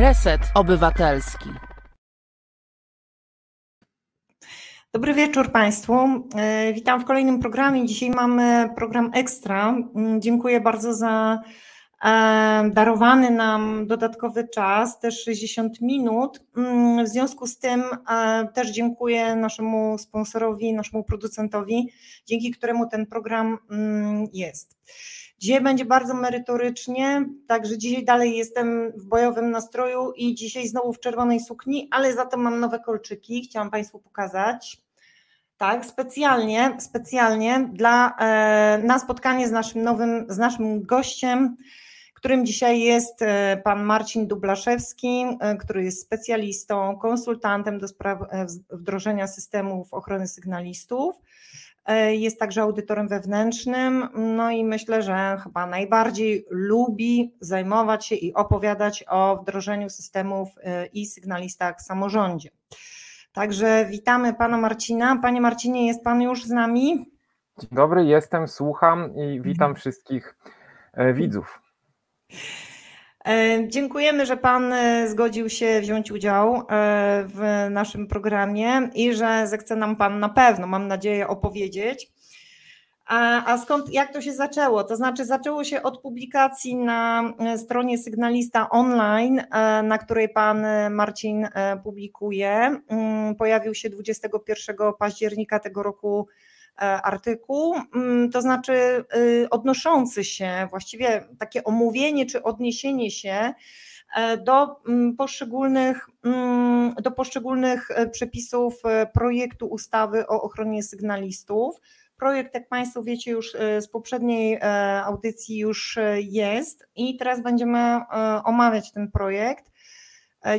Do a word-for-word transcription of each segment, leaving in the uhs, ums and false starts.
Reset Obywatelski. Dobry wieczór Państwu. Witam w kolejnym programie. Dzisiaj mamy program ekstra. Dziękuję bardzo za darowany nam dodatkowy czas, też sześćdziesiąt minut. W związku z tym też dziękuję naszemu sponsorowi, naszemu producentowi, dzięki któremu ten program jest. Dzisiaj będzie bardzo merytorycznie, także dzisiaj dalej jestem w bojowym nastroju i dzisiaj znowu w czerwonej sukni, ale za to mam nowe kolczyki, chciałam Państwu pokazać. Tak, specjalnie, specjalnie dla, na spotkanie z naszym nowym, z naszym gościem, którym dzisiaj jest pan Marcin Dublaszewski, który jest specjalistą, konsultantem do spraw wdrożenia systemów ochrony sygnalistów. Jest także audytorem wewnętrznym, no i myślę, że chyba najbardziej lubi zajmować się i opowiadać o wdrożeniu systemów i sygnalistach w samorządzie. Także witamy pana Marcina. Panie Marcinie, jest pan już z nami? Dzień dobry, jestem, słucham i witam wszystkich widzów. Dziękujemy, że pan zgodził się wziąć udział w naszym programie i że zechce nam pan na pewno, mam nadzieję, opowiedzieć. A, a skąd, jak to się zaczęło? To znaczy zaczęło się od publikacji na stronie Sygnalista Online, na której pan Marcin publikuje. Pojawił się dwudziestego pierwszego października tego roku artykuł, to znaczy odnoszący się, właściwie takie omówienie czy odniesienie się do poszczególnych, do poszczególnych przepisów projektu ustawy o ochronie sygnalistów. Projekt, jak Państwo wiecie, już z poprzedniej audycji już jest i teraz będziemy omawiać ten projekt.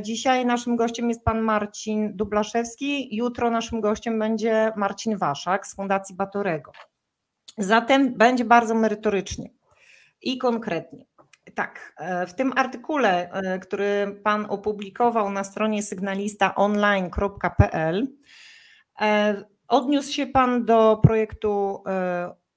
Dzisiaj naszym gościem jest pan Marcin Dublaszewski, jutro naszym gościem będzie Marcin Waszak z Fundacji Batorego. Zatem będzie bardzo merytorycznie i konkretnie. Tak, w tym artykule, który pan opublikował na stronie sygnalista online kropka p l, odniósł się pan do projektu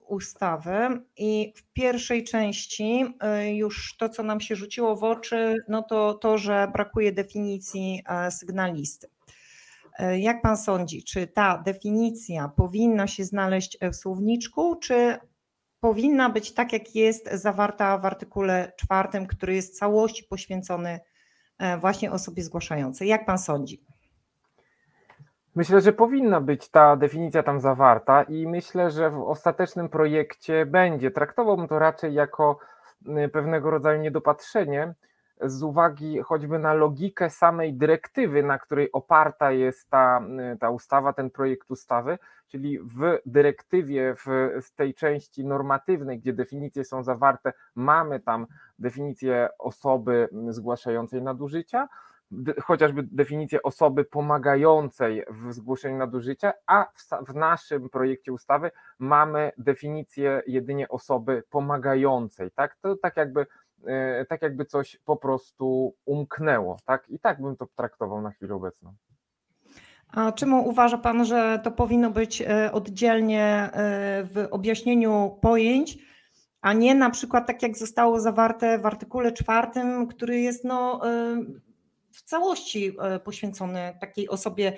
ustawy i w pierwszej części już to, co nam się rzuciło w oczy, no to to, że brakuje definicji sygnalisty. Jak pan sądzi, czy ta definicja powinna się znaleźć w słowniczku, czy powinna być tak, jak jest zawarta w artykule czwartym, który jest w całości poświęcony właśnie osobie zgłaszającej? Jak pan sądzi? Myślę, że powinna być ta definicja tam zawarta i myślę, że w ostatecznym projekcie będzie. Traktowałbym to raczej jako pewnego rodzaju niedopatrzenie z uwagi choćby na logikę samej dyrektywy, na której oparta jest ta, ta ustawa, ten projekt ustawy, czyli w dyrektywie, w tej części normatywnej, gdzie definicje są zawarte, mamy tam definicję osoby zgłaszającej nadużycia, chociażby definicję osoby pomagającej w zgłoszeniu nadużycia, a w naszym projekcie ustawy mamy definicję jedynie osoby pomagającej, tak? To tak jakby, tak jakby coś po prostu umknęło, tak? I tak bym to traktował na chwilę obecną. A czemu uważa pan, że to powinno być oddzielnie w objaśnieniu pojęć, a nie na przykład tak jak zostało zawarte w artykule czwartym, który jest no... w całości poświęcony takiej osobie.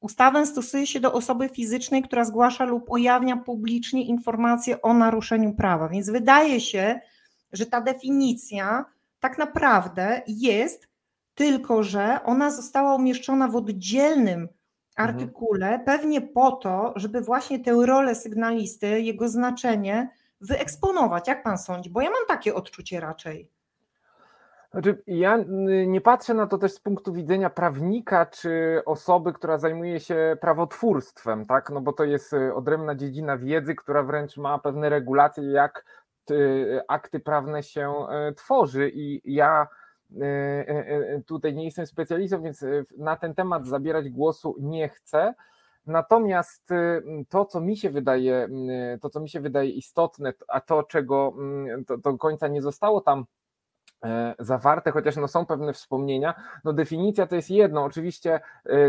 Ustawę stosuje się do osoby fizycznej, która zgłasza lub ujawnia publicznie informacje o naruszeniu prawa. Więc wydaje się, że ta definicja tak naprawdę jest, tylko że ona została umieszczona w oddzielnym artykule, mhm. pewnie po to, żeby właśnie tę rolę sygnalisty, jego znaczenie wyeksponować. Jak pan sądzi? Bo ja mam takie odczucie raczej. Znaczy, ja nie patrzę na to też z punktu widzenia prawnika czy osoby, która zajmuje się prawotwórstwem, tak? No bo to jest odrębna dziedzina wiedzy, która wręcz ma pewne regulacje, jak akty prawne się tworzy i ja tutaj nie jestem specjalistą, więc na ten temat zabierać głosu nie chcę. Natomiast to, co mi się wydaje, to, co mi się wydaje istotne, a to, czego do końca nie zostało tam zawarte, chociaż no są pewne wspomnienia, no definicja to jest jedno, oczywiście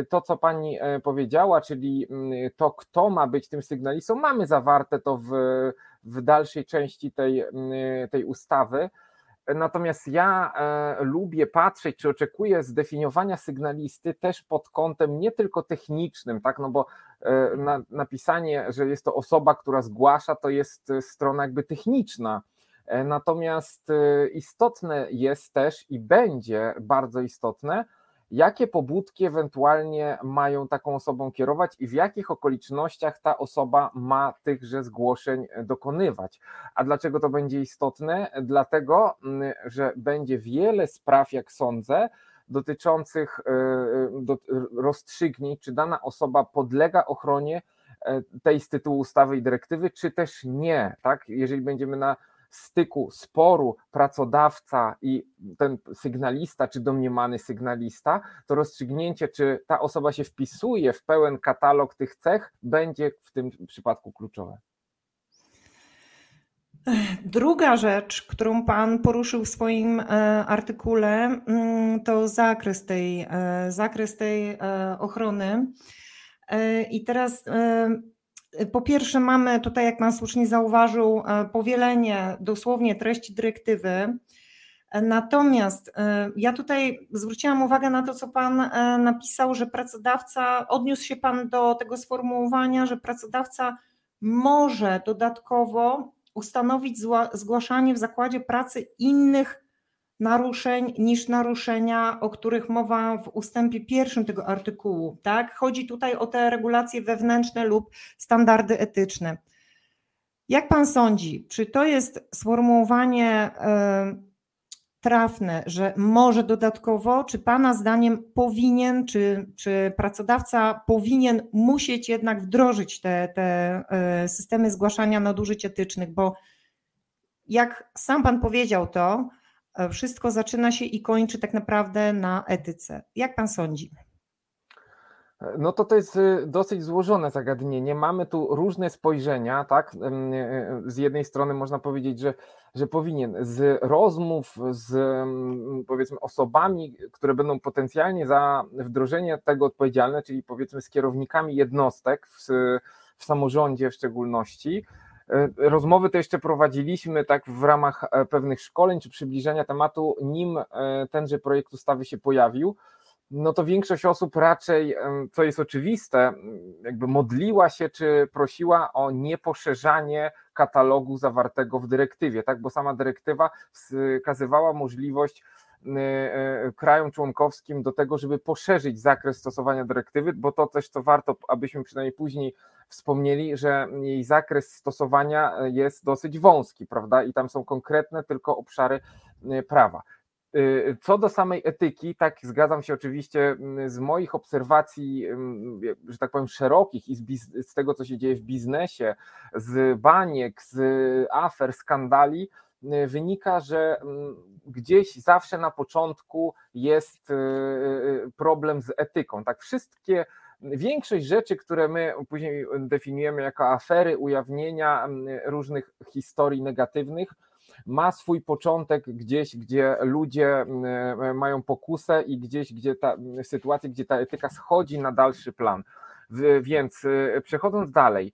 to, co pani powiedziała, czyli to, kto ma być tym sygnalistą, mamy zawarte to w, w dalszej części tej, tej ustawy, Natomiast ja lubię patrzeć, czy oczekuję zdefiniowania sygnalisty też pod kątem nie tylko technicznym, tak, no bo napisanie, że jest to osoba, która zgłasza, to jest strona jakby techniczna. Natomiast istotne jest też i będzie bardzo istotne, jakie pobudki ewentualnie mają taką osobą kierować i w jakich okolicznościach ta osoba ma tychże zgłoszeń dokonywać. A dlaczego to będzie istotne? Dlatego, że będzie wiele spraw, jak sądzę, dotyczących rozstrzygnięć, czy dana osoba podlega ochronie tej z tytułu ustawy i dyrektywy, czy też nie. Tak? Jeżeli będziemy na styku sporu pracodawca i ten sygnalista, czy domniemany sygnalista, to rozstrzygnięcie, czy ta osoba się wpisuje w pełen katalog tych cech, będzie w tym przypadku kluczowe. Druga rzecz, którą Pan poruszył w swoim artykule, to zakres tej, zakres tej ochrony. I teraz po pierwsze mamy tutaj, jak Pan słusznie zauważył, powielenie dosłownie treści dyrektywy. Natomiast ja tutaj zwróciłam uwagę na to, co Pan napisał, że pracodawca, odniósł się Pan do tego sformułowania, że pracodawca może dodatkowo ustanowić zgłaszanie w zakładzie pracy innych naruszeń niż naruszenia, o których mowa w ustępie pierwszym tego artykułu. Tak? Chodzi tutaj o te regulacje wewnętrzne lub standardy etyczne. Jak Pan sądzi, czy to jest sformułowanie y, trafne, że może dodatkowo, czy Pana zdaniem powinien, czy, czy pracodawca powinien musieć jednak wdrożyć te, te y, systemy zgłaszania nadużyć etycznych, bo jak sam Pan powiedział to, wszystko zaczyna się i kończy tak naprawdę na etyce. Jak Pan sądzi? No to to jest dosyć złożone zagadnienie. Mamy tu różne spojrzenia, tak? Z jednej strony można powiedzieć, że, że powinien z rozmów z, powiedzmy, osobami, które będą potencjalnie za wdrożenie tego odpowiedzialne, czyli powiedzmy z kierownikami jednostek w, w samorządzie w szczególności. Rozmowy to jeszcze prowadziliśmy tak w ramach pewnych szkoleń czy przybliżenia tematu, nim tenże projekt ustawy się pojawił, no to większość osób raczej, co jest oczywiste, jakby modliła się czy prosiła o nieposzerzanie katalogu zawartego w dyrektywie, tak, bo sama dyrektywa wskazywała możliwość krajom członkowskim do tego, żeby poszerzyć zakres stosowania dyrektywy, bo to też, co warto, abyśmy przynajmniej później wspomnieli, że jej zakres stosowania jest dosyć wąski, prawda? I tam są konkretne tylko obszary prawa. Co do samej etyki, tak, zgadzam się oczywiście z moich obserwacji, że tak powiem, szerokich i z, biz- z tego, co się dzieje w biznesie, z baniek, z afer, skandali, wynika, że gdzieś zawsze na początku jest problem z etyką. Tak, wszystkie, większość rzeczy, które my później definiujemy jako afery, ujawnienia różnych historii negatywnych, ma swój początek gdzieś, gdzie ludzie mają pokusę i gdzieś, gdzie ta sytuacja, gdzie ta etyka schodzi na dalszy plan. Więc przechodząc dalej,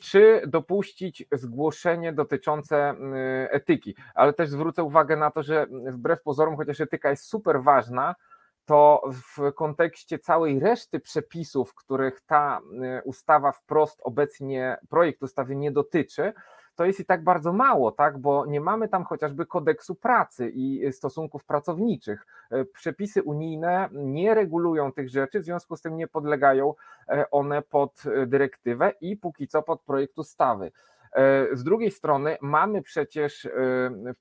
czy dopuścić zgłoszenie dotyczące etyki, ale też zwrócę uwagę na to, że wbrew pozorom, chociaż etyka jest super ważna, to w kontekście całej reszty przepisów, których ta ustawa wprost obecnie, projekt ustawy nie dotyczy, to jest i tak bardzo mało, tak, bo nie mamy tam chociażby kodeksu pracy i stosunków pracowniczych. Przepisy unijne nie regulują tych rzeczy, w związku z tym nie podlegają one pod dyrektywę i póki co pod projekt ustawy. Z drugiej strony mamy przecież,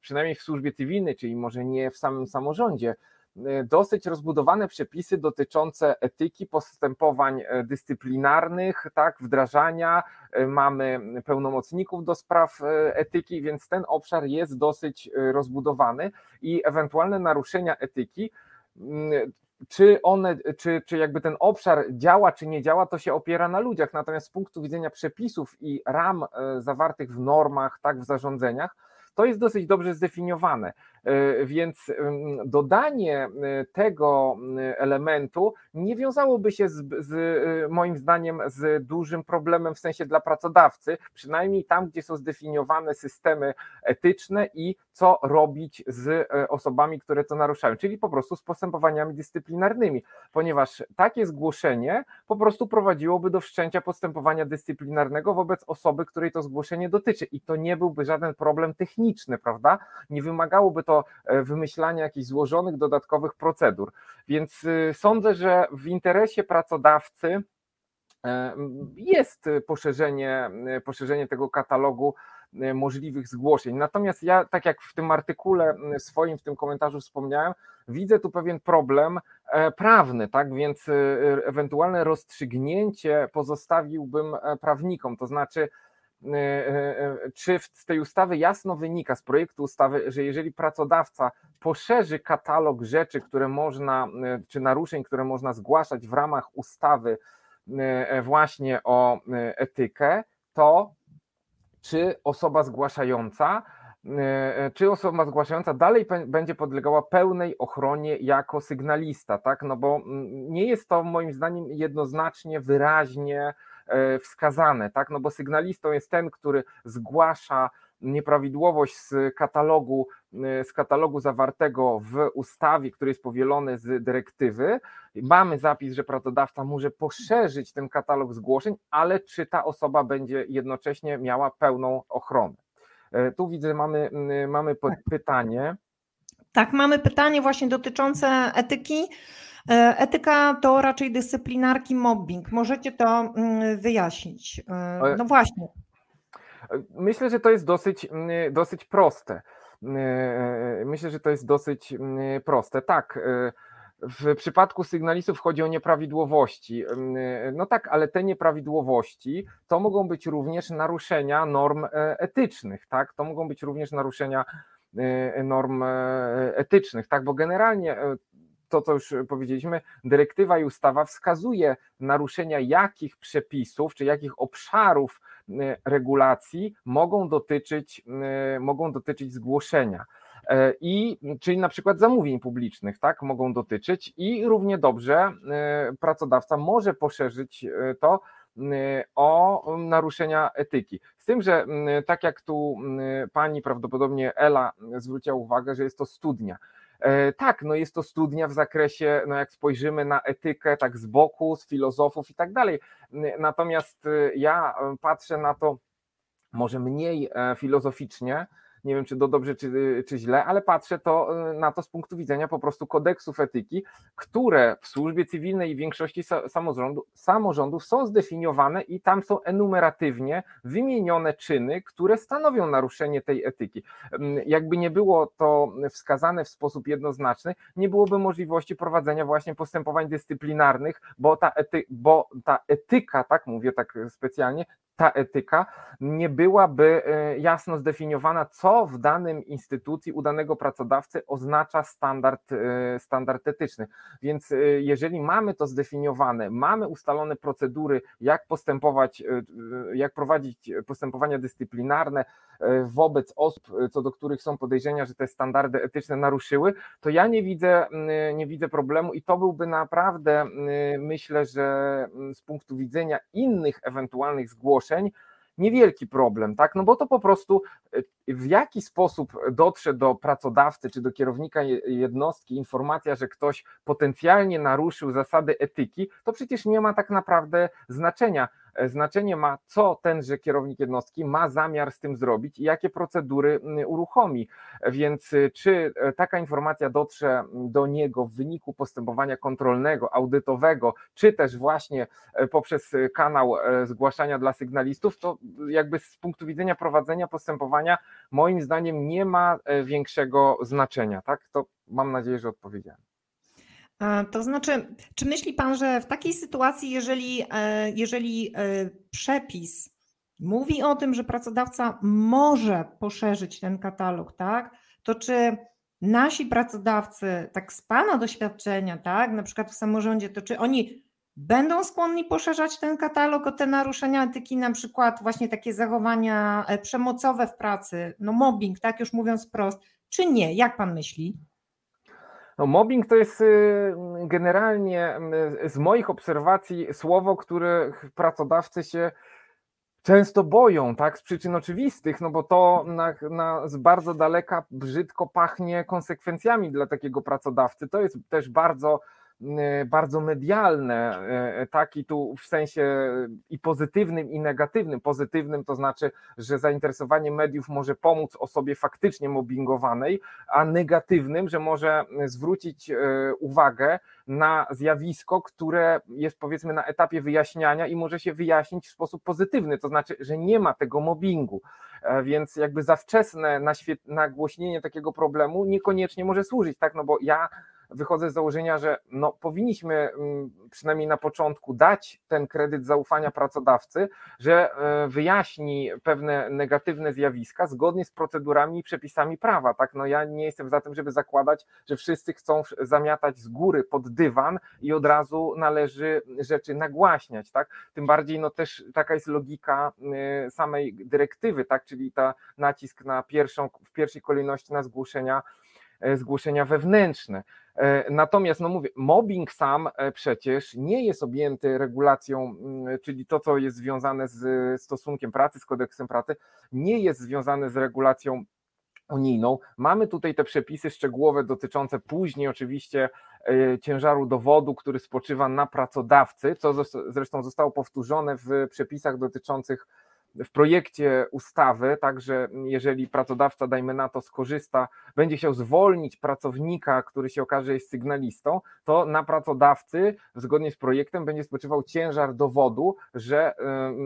przynajmniej w służbie cywilnej, czyli może nie w samym samorządzie, dosyć rozbudowane przepisy dotyczące etyki, postępowań dyscyplinarnych, tak, wdrażania, mamy pełnomocników do spraw etyki, więc ten obszar jest dosyć rozbudowany i ewentualne naruszenia etyki, czy one, czy, czy jakby ten obszar działa, czy nie działa, to się opiera na ludziach, natomiast z punktu widzenia przepisów i ram zawartych w normach, tak, w zarządzeniach, to jest dosyć dobrze zdefiniowane, więc dodanie tego elementu nie wiązałoby się z, z moim zdaniem z dużym problemem w sensie dla pracodawcy, przynajmniej tam, gdzie są zdefiniowane systemy etyczne i co robić z osobami, które to naruszają, czyli po prostu z postępowaniami dyscyplinarnymi, ponieważ takie zgłoszenie po prostu prowadziłoby do wszczęcia postępowania dyscyplinarnego wobec osoby, której to zgłoszenie dotyczy i to nie byłby żaden problem techniczny, prawda? Nie wymagałoby to wymyślania jakichś złożonych dodatkowych procedur, więc sądzę, że w interesie pracodawcy jest poszerzenie, poszerzenie tego katalogu możliwych zgłoszeń. Natomiast ja, tak jak w tym artykule swoim, w tym komentarzu wspomniałem, widzę tu pewien problem prawny, tak, więc ewentualne rozstrzygnięcie pozostawiłbym prawnikom, to znaczy czy z tej ustawy jasno wynika, z projektu ustawy, że jeżeli pracodawca poszerzy katalog rzeczy, które można, czy naruszeń, które można zgłaszać w ramach ustawy właśnie o etykę, to czy osoba zgłaszająca, czy osoba zgłaszająca dalej będzie podlegała pełnej ochronie jako sygnalista, tak? No bo nie jest to moim zdaniem jednoznacznie, wyraźnie wskazane, tak? No bo sygnalistą jest ten, który zgłasza nieprawidłowość z katalogu, z katalogu zawartego w ustawie, który jest powielony z dyrektywy. Mamy zapis, że pracodawca może poszerzyć ten katalog zgłoszeń, ale czy ta osoba będzie jednocześnie miała pełną ochronę? Tu widzę, mamy, mamy pytanie. Tak, mamy pytanie właśnie dotyczące etyki. Etyka to raczej dyscyplinarki, mobbing. Możecie to wyjaśnić? No właśnie. Myślę, że to jest dosyć, dosyć proste. Myślę, że to jest dosyć proste. Tak, w przypadku sygnalistów chodzi o nieprawidłowości. No tak, ale te nieprawidłowości to mogą być również naruszenia norm etycznych, tak? To mogą być również naruszenia norm etycznych, tak? Bo generalnie to, co już powiedzieliśmy, dyrektywa i ustawa wskazuje naruszenia jakich przepisów, czy jakich obszarów regulacji mogą dotyczyć, mogą dotyczyć zgłoszenia. I, czyli na przykład zamówień publicznych, tak, mogą dotyczyć i równie dobrze pracodawca może poszerzyć to o naruszenia etyki. Z tym, że tak jak tu pani prawdopodobnie Ela zwróciła uwagę, że jest to studnia. Tak, no jest to studnia w zakresie, no jak spojrzymy na etykę tak z boku, z filozofów i tak dalej, natomiast ja patrzę na to może mniej filozoficznie, nie wiem czy to dobrze czy, czy źle, ale patrzę to, na to z punktu widzenia po prostu kodeksów etyki, które w służbie cywilnej i w większości samorządu, samorządów są zdefiniowane i tam są enumeratywnie wymienione czyny, które stanowią naruszenie tej etyki. Jakby nie było to wskazane w sposób jednoznaczny, nie byłoby możliwości prowadzenia właśnie postępowań dyscyplinarnych, bo ta, ety, bo ta etyka, tak mówię tak specjalnie, ta etyka nie byłaby jasno zdefiniowana, co w danym instytucji u danego pracodawcy oznacza standard, standard etyczny. Więc jeżeli mamy to zdefiniowane, mamy ustalone procedury, jak postępować, jak prowadzić postępowania dyscyplinarne wobec osób, co do których są podejrzenia, że te standardy etyczne naruszyły, to ja nie widzę, nie widzę problemu i to byłby naprawdę, myślę, że z punktu widzenia innych ewentualnych zgłoszeń, niewielki problem, tak? No bo to po prostu w jaki sposób dotrze do pracodawcy czy do kierownika jednostki informacja, że ktoś potencjalnie naruszył zasady etyki, to przecież nie ma tak naprawdę znaczenia. Znaczenie ma, co tenże kierownik jednostki ma zamiar z tym zrobić i jakie procedury uruchomi. Więc czy taka informacja dotrze do niego w wyniku postępowania kontrolnego, audytowego, czy też właśnie poprzez kanał zgłaszania dla sygnalistów, to jakby z punktu widzenia prowadzenia postępowania moim zdaniem nie ma większego znaczenia. Tak? To mam nadzieję, że odpowiedziałem. To znaczy, czy myśli pan, że w takiej sytuacji, jeżeli, jeżeli przepis mówi o tym, że pracodawca może poszerzyć ten katalog, tak, to czy nasi pracodawcy, tak z pana doświadczenia, tak, na przykład w samorządzie, to czy oni będą skłonni poszerzać ten katalog o te naruszenia etyki, na przykład właśnie takie zachowania przemocowe w pracy, no mobbing, tak, już mówiąc wprost, czy nie? Jak pan myśli? No, mobbing to jest generalnie z moich obserwacji słowo, których pracodawcy się często boją, tak, z przyczyn oczywistych, no bo to na, na, z bardzo daleka brzydko pachnie konsekwencjami dla takiego pracodawcy. To jest też bardzo, bardzo medialne, tak, i tu w sensie i pozytywnym, i negatywnym. Pozytywnym to znaczy, że zainteresowanie mediów może pomóc osobie faktycznie mobbingowanej, a negatywnym, że może zwrócić uwagę na zjawisko, które jest, powiedzmy, na etapie wyjaśniania i może się wyjaśnić w sposób pozytywny, to znaczy, że nie ma tego mobbingu, więc jakby za wczesne nagłośnienie takiego problemu niekoniecznie może służyć, tak, no bo ja wychodzę z założenia, że no, powinniśmy przynajmniej na początku dać ten kredyt zaufania pracodawcy, że wyjaśni pewne negatywne zjawiska zgodnie z procedurami i przepisami prawa. Tak? No, ja nie jestem za tym, żeby zakładać, że wszyscy chcą zamiatać z góry pod dywan i od razu należy rzeczy nagłaśniać. Tak? Tym bardziej no, też taka jest logika samej dyrektywy, tak? Czyli ta nacisk na pierwszą, w pierwszej kolejności na zgłoszenia, zgłoszenia wewnętrzne. Natomiast, no mówię, mobbing sam przecież nie jest objęty regulacją, czyli to, co jest związane z stosunkiem pracy, z kodeksem pracy, nie jest związane z regulacją unijną. Mamy tutaj te przepisy szczegółowe dotyczące później oczywiście ciężaru dowodu, który spoczywa na pracodawcy, co zresztą zostało powtórzone w przepisach dotyczących w projekcie ustawy, także jeżeli pracodawca, dajmy na to, skorzysta, będzie chciał zwolnić pracownika, który się okaże jest sygnalistą, to na pracodawcy zgodnie z projektem będzie spoczywał ciężar dowodu, że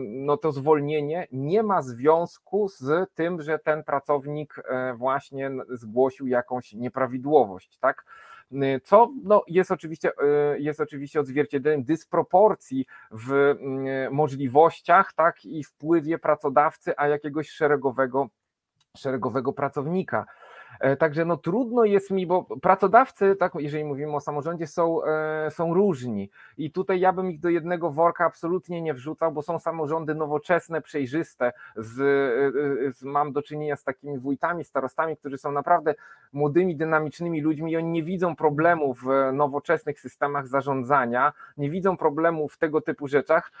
no, to zwolnienie nie ma związku z tym, że ten pracownik właśnie zgłosił jakąś nieprawidłowość, tak? Co no, jest oczywiście, jest oczywiście odzwierciedleniem dysproporcji w możliwościach, tak, i wpływie pracodawcy, a jakiegoś szeregowego, szeregowego pracownika. Także no, trudno jest mi, bo pracodawcy, tak, jeżeli mówimy o samorządzie, są, są różni i tutaj ja bym ich do jednego worka absolutnie nie wrzucał, bo są samorządy nowoczesne, przejrzyste, z, z, mam do czynienia z takimi wójtami, starostami, którzy są naprawdę młodymi, dynamicznymi ludźmi i oni nie widzą problemu w nowoczesnych systemach zarządzania, nie widzą problemu w tego typu rzeczach,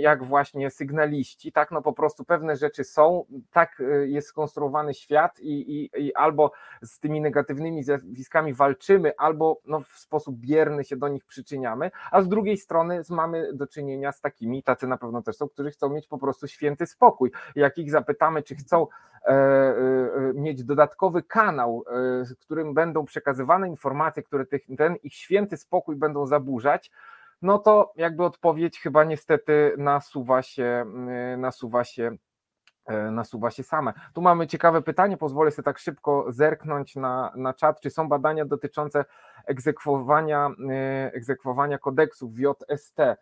jak właśnie sygnaliści, tak, no po prostu pewne rzeczy są, tak jest skonstruowany świat i, i, i albo z tymi negatywnymi zjawiskami walczymy, albo no, w sposób bierny się do nich przyczyniamy, a z drugiej strony mamy do czynienia z takimi, tacy na pewno też są, którzy chcą mieć po prostu święty spokój. Jak ich zapytamy, czy chcą e, e, mieć dodatkowy kanał, e, z którym będą przekazywane informacje, które tych, ten ich święty spokój będą zaburzać, no to jakby odpowiedź chyba niestety nasuwa się, e, nasuwa się nasuwa się same. Tu mamy ciekawe pytanie, pozwolę sobie tak szybko zerknąć na, na czat, czy są badania dotyczące egzekwowania, egzekwowania kodeksu J S T.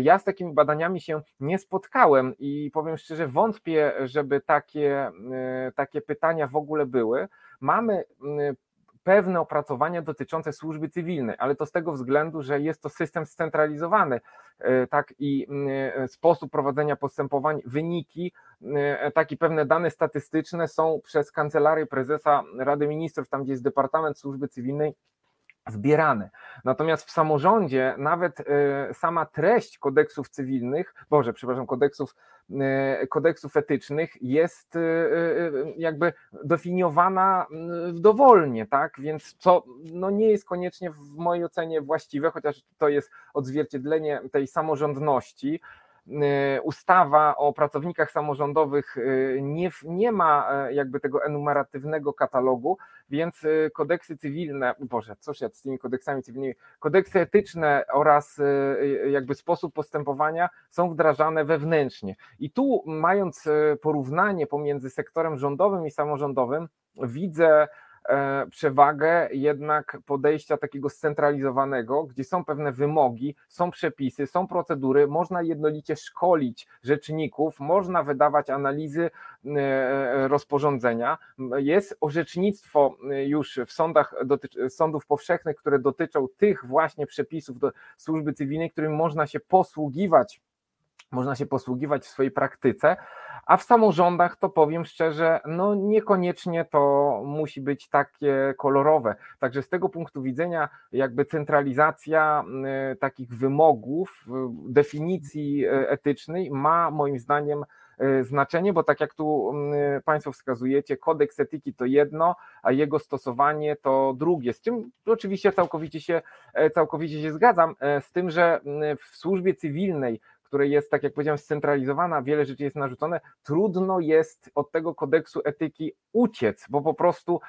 Ja z takimi badaniami się nie spotkałem i powiem szczerze, wątpię, żeby takie, takie pytania w ogóle były. Mamy pewne opracowania dotyczące służby cywilnej, ale to z tego względu, że jest to system scentralizowany, tak, i sposób prowadzenia postępowań, wyniki, takie pewne dane statystyczne są przez Kancelarię Prezesa Rady Ministrów, tam gdzie jest Departament Służby Cywilnej, zbierane. Natomiast w samorządzie nawet sama treść kodeksów cywilnych, Boże, przepraszam, kodeksów, kodeksów etycznych jest jakby definiowana dowolnie, tak? Więc co no nie jest koniecznie w mojej ocenie właściwe, chociaż to jest odzwierciedlenie tej samorządności. Ustawa o pracownikach samorządowych nie, nie ma jakby tego enumeratywnego katalogu, więc kodeksy cywilne, Boże, cóż ja z tymi kodeksami cywilnymi, kodeksy etyczne oraz jakby sposób postępowania są wdrażane wewnętrznie. I tu, mając porównanie pomiędzy sektorem rządowym i samorządowym, widzę przewagę jednak podejścia takiego scentralizowanego, gdzie są pewne wymogi, są przepisy, są procedury, można jednolicie szkolić rzeczników, można wydawać analizy, rozporządzenia. Jest orzecznictwo już w sądach, sądów powszechnych, które dotyczą tych właśnie przepisów do służby cywilnej, którymi można się posługiwać, można się posługiwać w swojej praktyce, a w samorządach to powiem szczerze, no niekoniecznie to musi być takie kolorowe. Także z tego punktu widzenia jakby centralizacja takich wymogów, definicji etycznej ma moim zdaniem znaczenie, bo tak jak tu Państwo wskazujecie, kodeks etyki to jedno, a jego stosowanie to drugie, z czym oczywiście całkowicie się, całkowicie się zgadzam, z tym, że w służbie cywilnej, której jest, tak jak powiedziałem, scentralizowana, wiele rzeczy jest narzucone, trudno jest od tego kodeksu etyki uciec, bo po prostu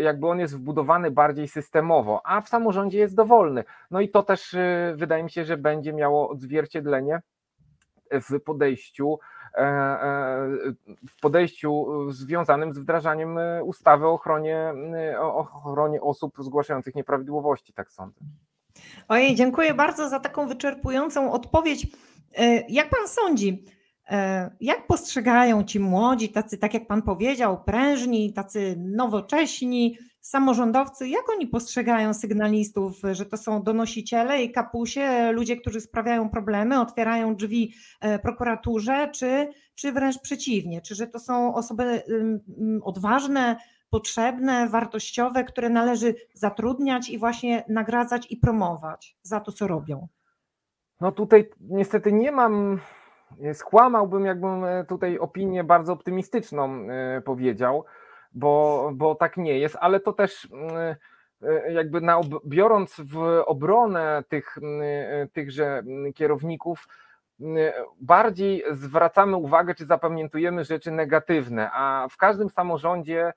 jakby on jest wbudowany bardziej systemowo, a w samorządzie jest dowolny. No i to też wydaje mi się, że będzie miało odzwierciedlenie w podejściu, w podejściu związanym z wdrażaniem ustawy o ochronie, o ochronie osób zgłaszających nieprawidłowości, tak sądzę. Ojej, dziękuję bardzo za taką wyczerpującą odpowiedź. Jak pan sądzi, jak postrzegają ci młodzi, tacy, tak jak pan powiedział, prężni, tacy nowocześni samorządowcy, jak oni postrzegają sygnalistów, że to są donosiciele i kapusie, ludzie, którzy sprawiają problemy, otwierają drzwi prokuraturze, czy, czy wręcz przeciwnie, czy że to są osoby odważne, potrzebne, wartościowe, które należy zatrudniać i właśnie nagradzać i promować za to, co robią? No tutaj niestety nie mam, skłamałbym, jakbym tutaj opinię bardzo optymistyczną powiedział, bo, bo tak nie jest, ale to też jakby na, biorąc w obronę tych, tychże kierowników, bardziej zwracamy uwagę, czy zapamiętujemy rzeczy negatywne, a w każdym samorządzie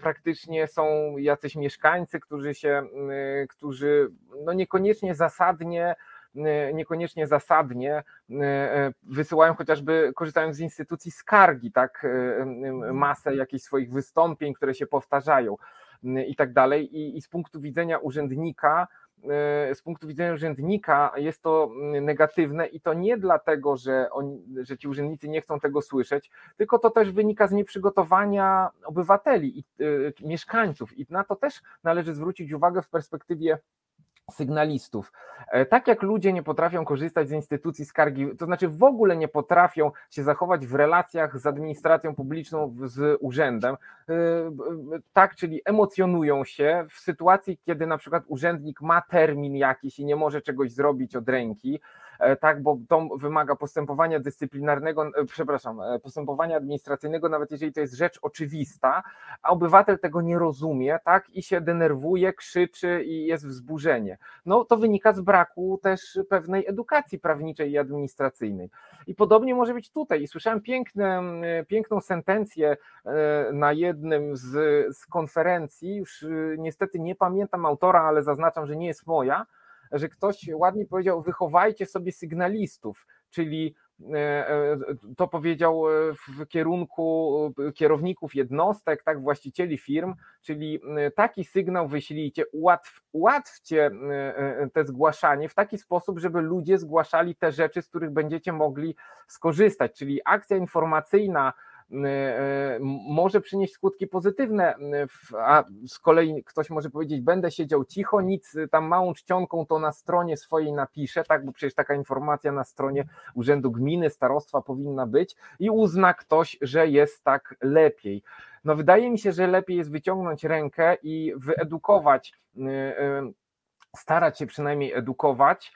praktycznie są jacyś mieszkańcy, którzy się, którzy no niekoniecznie zasadnie, niekoniecznie zasadnie wysyłają, chociażby korzystają z instytucji skargi, tak, masę jakichś swoich wystąpień, które się powtarzają i tak dalej. I, i z punktu widzenia urzędnika, z punktu widzenia urzędnika jest to negatywne i to nie dlatego, że, oni, że ci urzędnicy nie chcą tego słyszeć, tylko to też wynika z nieprzygotowania obywateli i y, mieszkańców, i na to też należy zwrócić uwagę w perspektywie sygnalistów. Tak jak ludzie nie potrafią korzystać z instytucji skargi, to znaczy w ogóle nie potrafią się zachować w relacjach z administracją publiczną, z urzędem, tak, czyli emocjonują się w sytuacji, kiedy na przykład urzędnik ma termin jakiś i nie może czegoś zrobić od ręki, tak, bo to wymaga postępowania dyscyplinarnego, przepraszam, postępowania administracyjnego, nawet jeżeli to jest rzecz oczywista, a obywatel tego nie rozumie, tak, i się denerwuje, krzyczy i jest wzburzenie. No to wynika z braku też pewnej edukacji prawniczej i administracyjnej. I podobnie może być tutaj. I słyszałem piękne, piękną sentencję na jednym z, z konferencji, już niestety nie pamiętam autora, ale zaznaczam, że nie jest moja, że ktoś ładnie powiedział: wychowajcie sobie sygnalistów, czyli to powiedział w kierunku kierowników jednostek, tak, właścicieli firm, czyli taki sygnał wyślijcie, ułatw, ułatwcie te zgłaszanie w taki sposób, żeby ludzie zgłaszali te rzeczy, z których będziecie mogli skorzystać, czyli akcja informacyjna może przynieść skutki pozytywne, a z kolei ktoś może powiedzieć: będę siedział cicho, nic tam małą czcionką to na stronie swojej napiszę, tak, bo przecież taka informacja na stronie Urzędu Gminy, Starostwa powinna być, i uzna ktoś, że jest tak lepiej. No wydaje mi się, że lepiej jest wyciągnąć rękę i wyedukować, starać się przynajmniej edukować.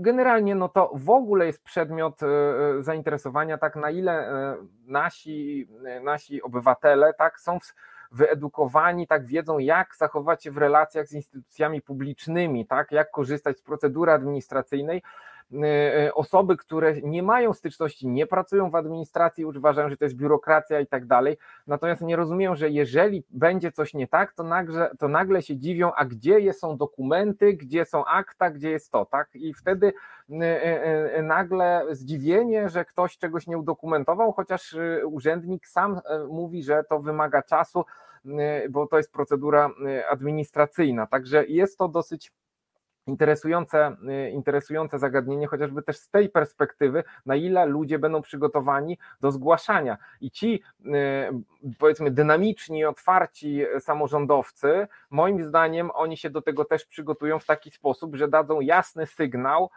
Generalnie no to w ogóle jest przedmiot zainteresowania, tak, na ile nasi, nasi obywatele, tak, są wyedukowani, tak, wiedzą, jak zachować się w relacjach z instytucjami publicznymi, tak, jak korzystać z procedury administracyjnej. Osoby, które nie mają styczności, nie pracują w administracji, uważają, że to jest biurokracja i tak dalej, natomiast nie rozumieją, że jeżeli będzie coś nie tak, to nagle, to nagle się dziwią, a gdzie są dokumenty, gdzie są akta, gdzie jest to, tak? I wtedy nagle zdziwienie, że ktoś czegoś nie udokumentował, chociaż urzędnik sam mówi, że to wymaga czasu, bo to jest procedura administracyjna, także jest to dosyć Interesujące, interesujące zagadnienie, chociażby też z tej perspektywy, na ile ludzie będą przygotowani do zgłaszania. I ci, powiedzmy, dynamiczni, otwarci samorządowcy, moim zdaniem oni się do tego też przygotują w taki sposób, że dadzą jasny sygnał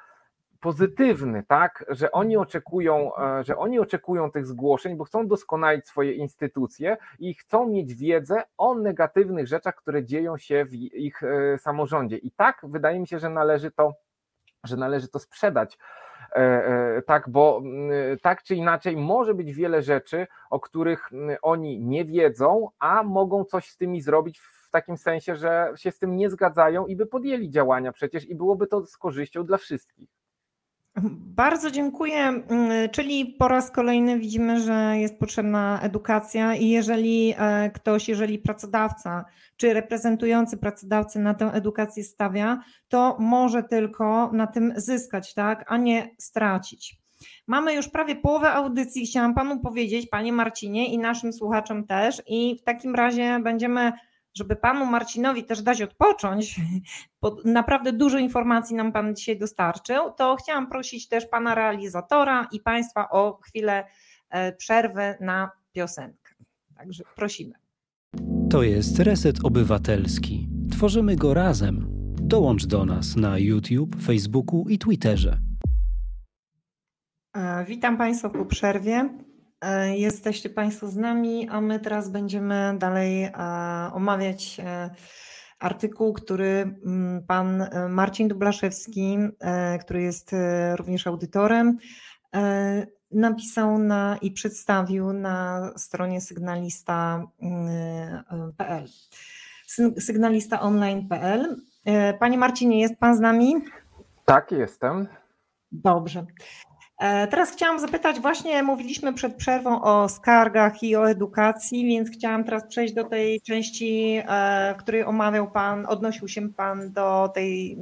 pozytywny, tak, że oni oczekują, że oni oczekują tych zgłoszeń, bo chcą doskonalić swoje instytucje i chcą mieć wiedzę o negatywnych rzeczach, które dzieją się w ich samorządzie. I tak wydaje mi się, że należy to, że należy to sprzedać tak, bo tak czy inaczej może być wiele rzeczy, o których oni nie wiedzą, a mogą coś z tymi zrobić w takim sensie, że się z tym nie zgadzają i by podjęli działania przecież i byłoby to z korzyścią dla wszystkich. Bardzo dziękuję, czyli po raz kolejny widzimy, że jest potrzebna edukacja i jeżeli ktoś, jeżeli pracodawca czy reprezentujący pracodawcę na tę edukację stawia, to może tylko na tym zyskać, tak, a nie stracić. Mamy już prawie połowę audycji, chciałam panu powiedzieć, panie Marcinie, i naszym słuchaczom też, i w takim razie będziemy, żeby panu Marcinowi też dać odpocząć, bo naprawdę dużo informacji nam pan dzisiaj dostarczył, to chciałam prosić też pana realizatora i państwa o chwilę przerwy na piosenkę. Także prosimy. To jest Reset Obywatelski. Tworzymy go razem. Dołącz do nas na YouTube, Facebooku i Twitterze. Witam państwa po przerwie. Jesteście państwo z nami, a my teraz będziemy dalej omawiać artykuł, który pan Marcin Dublaszewski, który jest również audytorem, napisał na, i przedstawił na stronie sygnalista kropka pe el. sygnalista online kropka pe el. Panie Marcinie, jest pan z nami? Tak, jestem. Dobrze. Teraz chciałam zapytać, właśnie mówiliśmy przed przerwą o skargach i o edukacji, więc chciałam teraz przejść do tej części, w której omawiał Pan, odnosił się Pan do tej,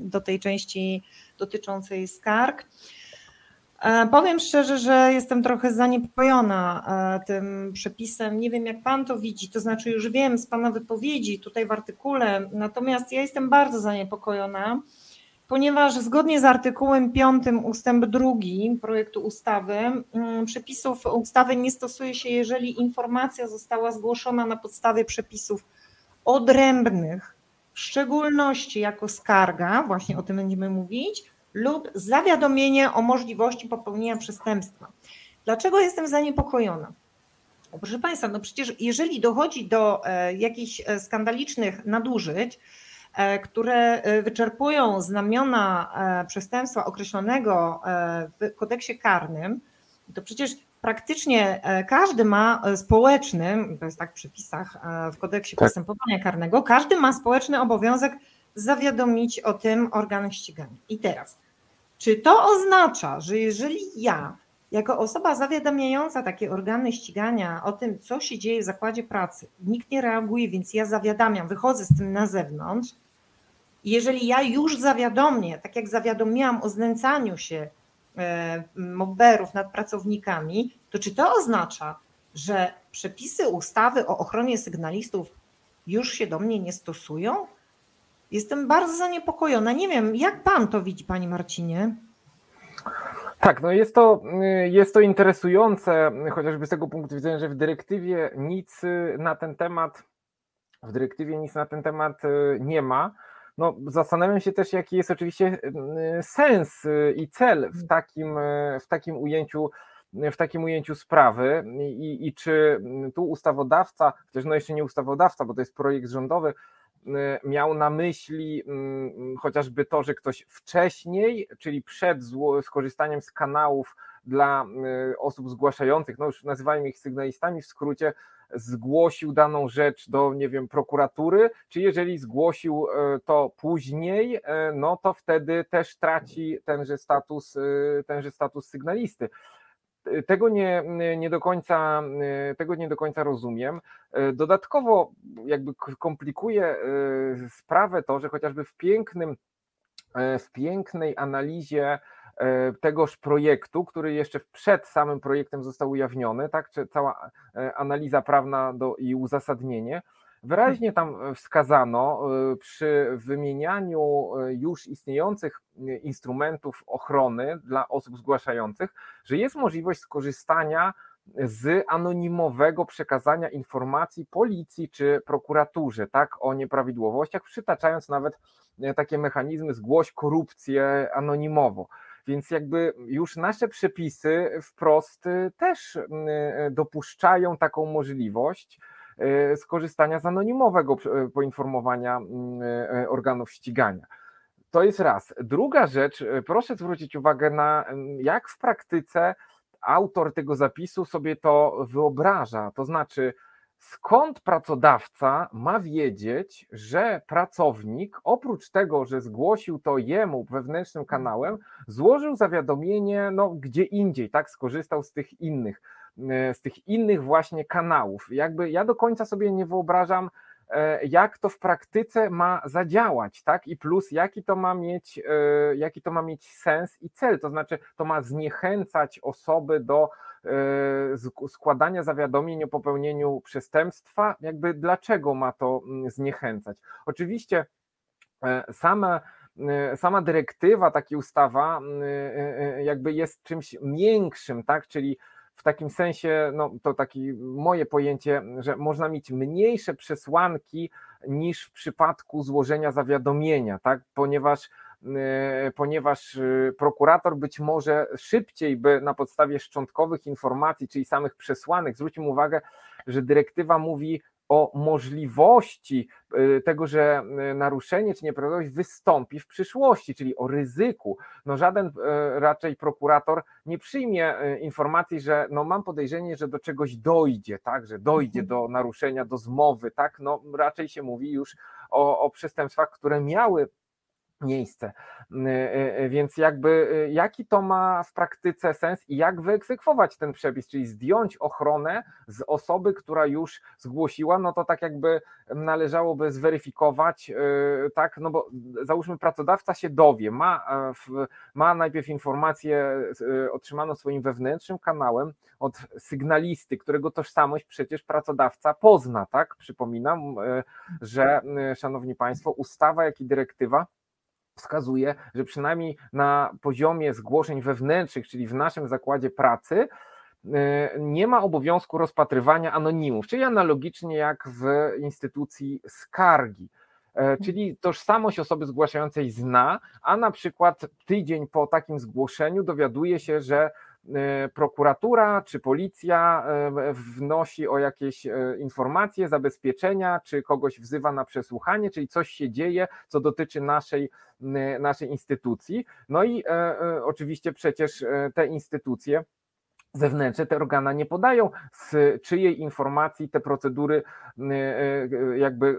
do tej części dotyczącej skarg. Powiem szczerze, że jestem trochę zaniepokojona tym przepisem. Nie wiem, jak Pan to widzi, to znaczy już wiem z Pana wypowiedzi tutaj w artykule, natomiast ja jestem bardzo zaniepokojona, ponieważ zgodnie z artykułem piątym ustęp drugi projektu ustawy przepisów ustawy nie stosuje się, jeżeli informacja została zgłoszona na podstawie przepisów odrębnych, w szczególności jako skarga, właśnie o tym będziemy mówić, lub zawiadomienie o możliwości popełnienia przestępstwa. Dlaczego jestem zaniepokojona? Proszę Państwa, no przecież jeżeli dochodzi do jakichś skandalicznych nadużyć, które wyczerpują znamiona przestępstwa określonego w kodeksie karnym, to przecież praktycznie każdy ma społeczny, to jest tak w przepisach w kodeksie tak. postępowania karnego, każdy ma społeczny obowiązek zawiadomić o tym organ ścigania. I teraz, czy to oznacza, że jeżeli ja jako osoba zawiadamiająca takie organy ścigania o tym, co się dzieje w zakładzie pracy, nikt nie reaguje, więc ja zawiadamiam, wychodzę z tym na zewnątrz, jeżeli ja już zawiadomię, tak jak zawiadomiłam o znęcaniu się mobberów nad pracownikami, to czy to oznacza, że przepisy ustawy o ochronie sygnalistów już się do mnie nie stosują? Jestem bardzo zaniepokojona. Nie wiem, jak pan to widzi, panie Marcinie? Tak, no jest to, jest to interesujące, chociażby z tego punktu widzenia, że w dyrektywie nic na ten temat, w dyrektywie nic na ten temat nie ma. No, zastanawiam się też, jaki jest oczywiście sens i cel w takim, w takim ujęciu, w takim ujęciu sprawy i, i czy tu ustawodawca, chociaż no jeszcze nie ustawodawca, bo to jest projekt rządowy, miał na myśli chociażby to, że ktoś wcześniej, czyli przed skorzystaniem z kanałów dla osób zgłaszających, no już nazywajmy ich sygnalistami w skrócie, zgłosił daną rzecz do, nie wiem, prokuratury, czy jeżeli zgłosił to później, no to wtedy też traci tenże status, tenże status sygnalisty. Tego nie, nie do końca, tego nie do końca rozumiem. Dodatkowo jakby komplikuje sprawę to, że chociażby w pięknym, w pięknej analizie tegoż projektu, który jeszcze przed samym projektem został ujawniony, tak, czy cała analiza prawna do, i uzasadnienie, wyraźnie tam wskazano przy wymienianiu już istniejących instrumentów ochrony dla osób zgłaszających, że jest możliwość skorzystania z anonimowego przekazania informacji policji czy prokuraturze, tak, o nieprawidłowościach, przytaczając nawet takie mechanizmy zgłoś korupcję anonimowo. Więc jakby już nasze przepisy wprost też dopuszczają taką możliwość skorzystania z anonimowego poinformowania organów ścigania. To jest raz. Druga rzecz, proszę zwrócić uwagę na jak w praktyce autor tego zapisu sobie to wyobraża. To znaczy, skąd pracodawca ma wiedzieć, że pracownik oprócz tego, że zgłosił to jemu wewnętrznym kanałem, złożył zawiadomienie no, gdzie indziej, tak, skorzystał z tych innych, z tych innych właśnie kanałów. Jakby ja do końca sobie nie wyobrażam, jak to w praktyce ma zadziałać, tak? I plus jaki to ma mieć, jaki to ma mieć sens i cel, to znaczy to ma zniechęcać osoby do składania zawiadomień o popełnieniu przestępstwa, jakby dlaczego ma to zniechęcać. Oczywiście same Sama dyrektywa, taka ustawa jakby jest czymś miększym, tak? Czyli w takim sensie, no to takie moje pojęcie, że można mieć mniejsze przesłanki niż w przypadku złożenia zawiadomienia, tak? Ponieważ, ponieważ prokurator być może szybciej by na podstawie szczątkowych informacji, czyli samych przesłanek, zwróćmy uwagę, że dyrektywa mówi o możliwości tego, że naruszenie czy nieprawidłowość wystąpi w przyszłości, czyli o ryzyku. No żaden raczej prokurator nie przyjmie informacji, że no mam podejrzenie, że do czegoś dojdzie, tak, że dojdzie do naruszenia, do zmowy, tak, no raczej się mówi już o, o przestępstwach, które miały miejsce, więc jakby jaki to ma w praktyce sens i jak wyegzekwować ten przepis, czyli zdjąć ochronę z osoby, która już zgłosiła, no to tak jakby należałoby zweryfikować, tak, no bo załóżmy pracodawca się dowie, ma, ma najpierw informację otrzymaną swoim wewnętrznym kanałem od sygnalisty, którego tożsamość przecież pracodawca pozna, tak, przypominam, że szanowni państwo, ustawa jak i dyrektywa wskazuje, że przynajmniej na poziomie zgłoszeń wewnętrznych, czyli w naszym zakładzie pracy, nie ma obowiązku rozpatrywania anonimów, czyli analogicznie jak w instytucji skargi. Czyli tożsamość osoby zgłaszającej zna, a na przykład tydzień po takim zgłoszeniu dowiaduje się, że prokuratura czy policja wnosi o jakieś informacje, zabezpieczenia, czy kogoś wzywa na przesłuchanie, czyli coś się dzieje, co dotyczy naszej, naszej instytucji. No i e, oczywiście przecież te instytucje zewnętrzne, te organa nie podają, z czyjej informacji te procedury jakby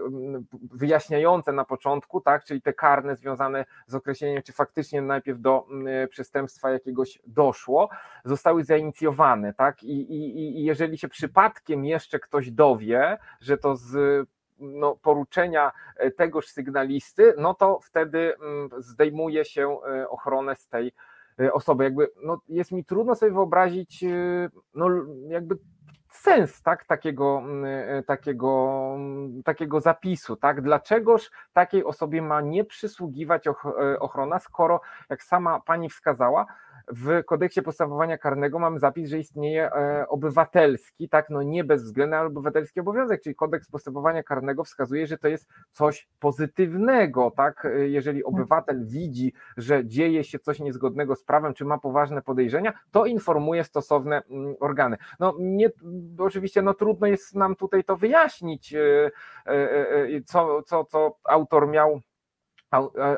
wyjaśniające na początku, tak, czyli te karne związane z określeniem, czy faktycznie najpierw do przestępstwa jakiegoś doszło, zostały zainicjowane, tak, i, i, i jeżeli się przypadkiem jeszcze ktoś dowie, że to z no, poruczenia tegoż sygnalisty, no to wtedy zdejmuje się ochronę z tej osoby, jakby, no jest mi trudno sobie wyobrazić, no jakby sens, tak, takiego, takiego, takiego zapisu, tak, dlaczegoż takiej osobie ma nie przysługiwać ochrona, skoro, jak sama pani wskazała, w kodeksie postępowania karnego mamy zapis, że istnieje obywatelski, tak, no nie bezwzględny, ale obywatelski obowiązek, czyli kodeks postępowania karnego wskazuje, że to jest coś pozytywnego, tak, jeżeli obywatel widzi, że dzieje się coś niezgodnego z prawem, czy ma poważne podejrzenia, to informuje stosowne organy. No nie, oczywiście no trudno jest nam tutaj to wyjaśnić, co, co, co autor miał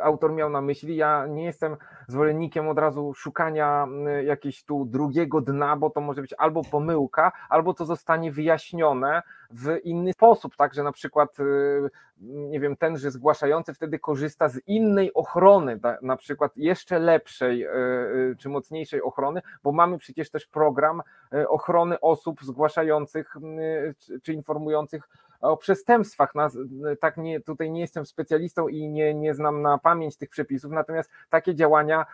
Autor miał na myśli, ja nie jestem zwolennikiem od razu szukania jakiegoś tu drugiego dna, bo to może być albo pomyłka, albo to zostanie wyjaśnione w inny sposób, tak, że na przykład, nie wiem, tenże zgłaszający wtedy korzysta z innej ochrony, na przykład jeszcze lepszej czy mocniejszej ochrony, bo mamy przecież też program ochrony osób zgłaszających czy informujących o przestępstwach, tak, nie, tutaj nie jestem specjalistą i nie, nie znam na pamięć tych przepisów, natomiast takie działania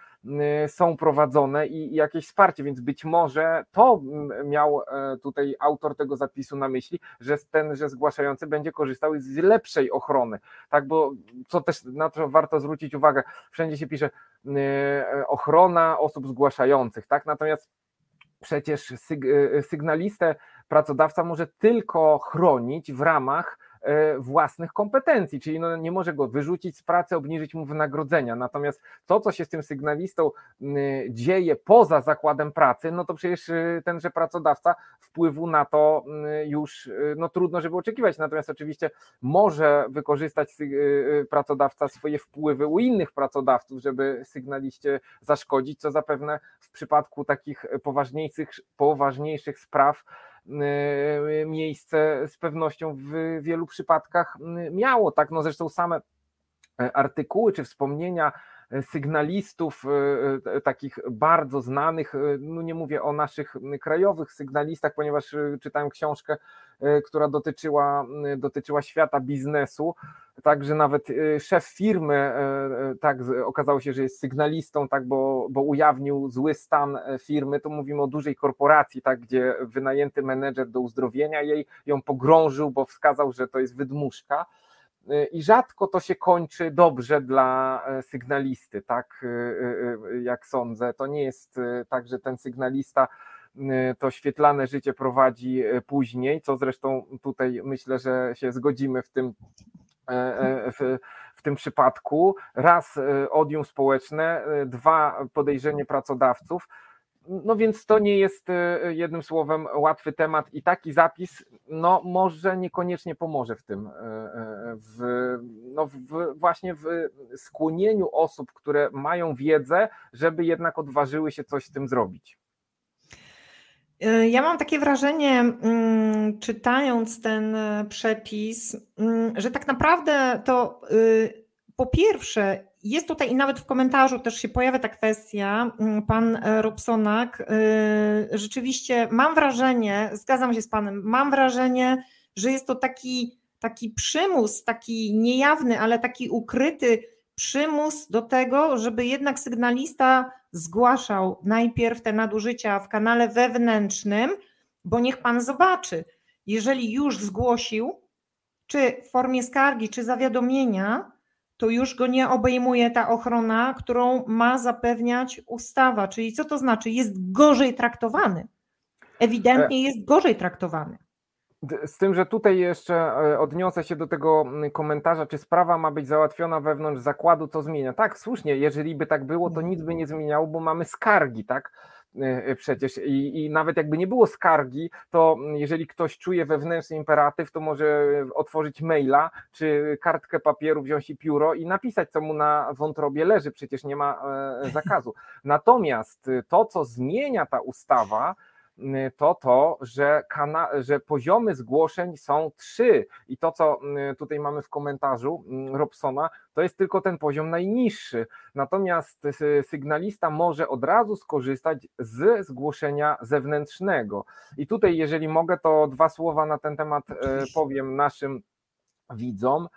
są prowadzone i jakieś wsparcie, więc być może to miał tutaj autor tego zapisu na myśli, że ten, że zgłaszający będzie korzystał z lepszej ochrony, tak, bo co też na to warto zwrócić uwagę, wszędzie się pisze ochrona osób zgłaszających, tak, natomiast przecież sygnalistę pracodawca może tylko chronić w ramach własnych kompetencji, czyli no nie może go wyrzucić z pracy, obniżyć mu wynagrodzenia. Natomiast to, co się z tym sygnalistą dzieje poza zakładem pracy, no to przecież tenże pracodawca wpływu na to już no trudno, żeby oczekiwać. Natomiast oczywiście może wykorzystać pracodawca swoje wpływy u innych pracodawców, żeby sygnaliście zaszkodzić, co zapewne w przypadku takich poważniejszych, poważniejszych spraw miejsce z pewnością w wielu przypadkach miało. Tak, no zresztą same artykuły czy wspomnienia sygnalistów takich bardzo znanych, no nie mówię o naszych krajowych sygnalistach, ponieważ czytałem książkę, która dotyczyła, dotyczyła świata biznesu, także nawet szef firmy, tak, okazało się, że jest sygnalistą, tak, bo, bo ujawnił zły stan firmy. To mówimy o dużej korporacji, tak, gdzie wynajęty menedżer do uzdrowienia jej ją pogrążył, bo wskazał, że to jest wydmuszka. I rzadko to się kończy dobrze dla sygnalisty, tak jak sądzę. To nie jest tak, że ten sygnalista to świetlane życie prowadzi później, co zresztą tutaj myślę, że się zgodzimy w tym, w, w tym przypadku. Raz odium społeczne, dwa podejrzenie pracodawców. No więc to nie jest, jednym słowem, łatwy temat i taki zapis no może niekoniecznie pomoże w tym, w, no w, właśnie w skłonieniu osób, które mają wiedzę, żeby jednak odważyły się coś z tym zrobić. Ja mam takie wrażenie, czytając ten przepis, że tak naprawdę to po pierwsze jest tutaj i nawet w komentarzu też się pojawia ta kwestia, pan Robsonak, rzeczywiście mam wrażenie, zgadzam się z panem, mam wrażenie, że jest to taki, taki przymus, taki niejawny, ale taki ukryty przymus do tego, żeby jednak sygnalista zgłaszał najpierw te nadużycia w kanale wewnętrznym, bo niech pan zobaczy, jeżeli już zgłosił, czy w formie skargi, czy zawiadomienia, to już go nie obejmuje ta ochrona, którą ma zapewniać ustawa. Czyli co to znaczy? Jest gorzej traktowany. Ewidentnie jest gorzej traktowany. Z tym, że tutaj jeszcze odniosę się do tego komentarza, czy sprawa ma być załatwiona wewnątrz zakładu, co zmienia. Tak, słusznie, jeżeli by tak było, to nic by nie zmieniało, bo mamy skargi, tak? Przecież i, i nawet jakby nie było skargi, to jeżeli ktoś czuje wewnętrzny imperatyw, to może otworzyć maila czy kartkę papieru, wziąć i pióro i napisać, co mu na wątrobie leży, przecież nie ma zakazu. Natomiast to, co zmienia ta ustawa, to to, że, kana- że poziomy zgłoszeń są trzy i to, co tutaj mamy w komentarzu Robsona, to jest tylko ten poziom najniższy, natomiast sygnalista może od razu skorzystać z zgłoszenia zewnętrznego i tutaj, jeżeli mogę, to dwa słowa na ten temat powiem naszym widzom.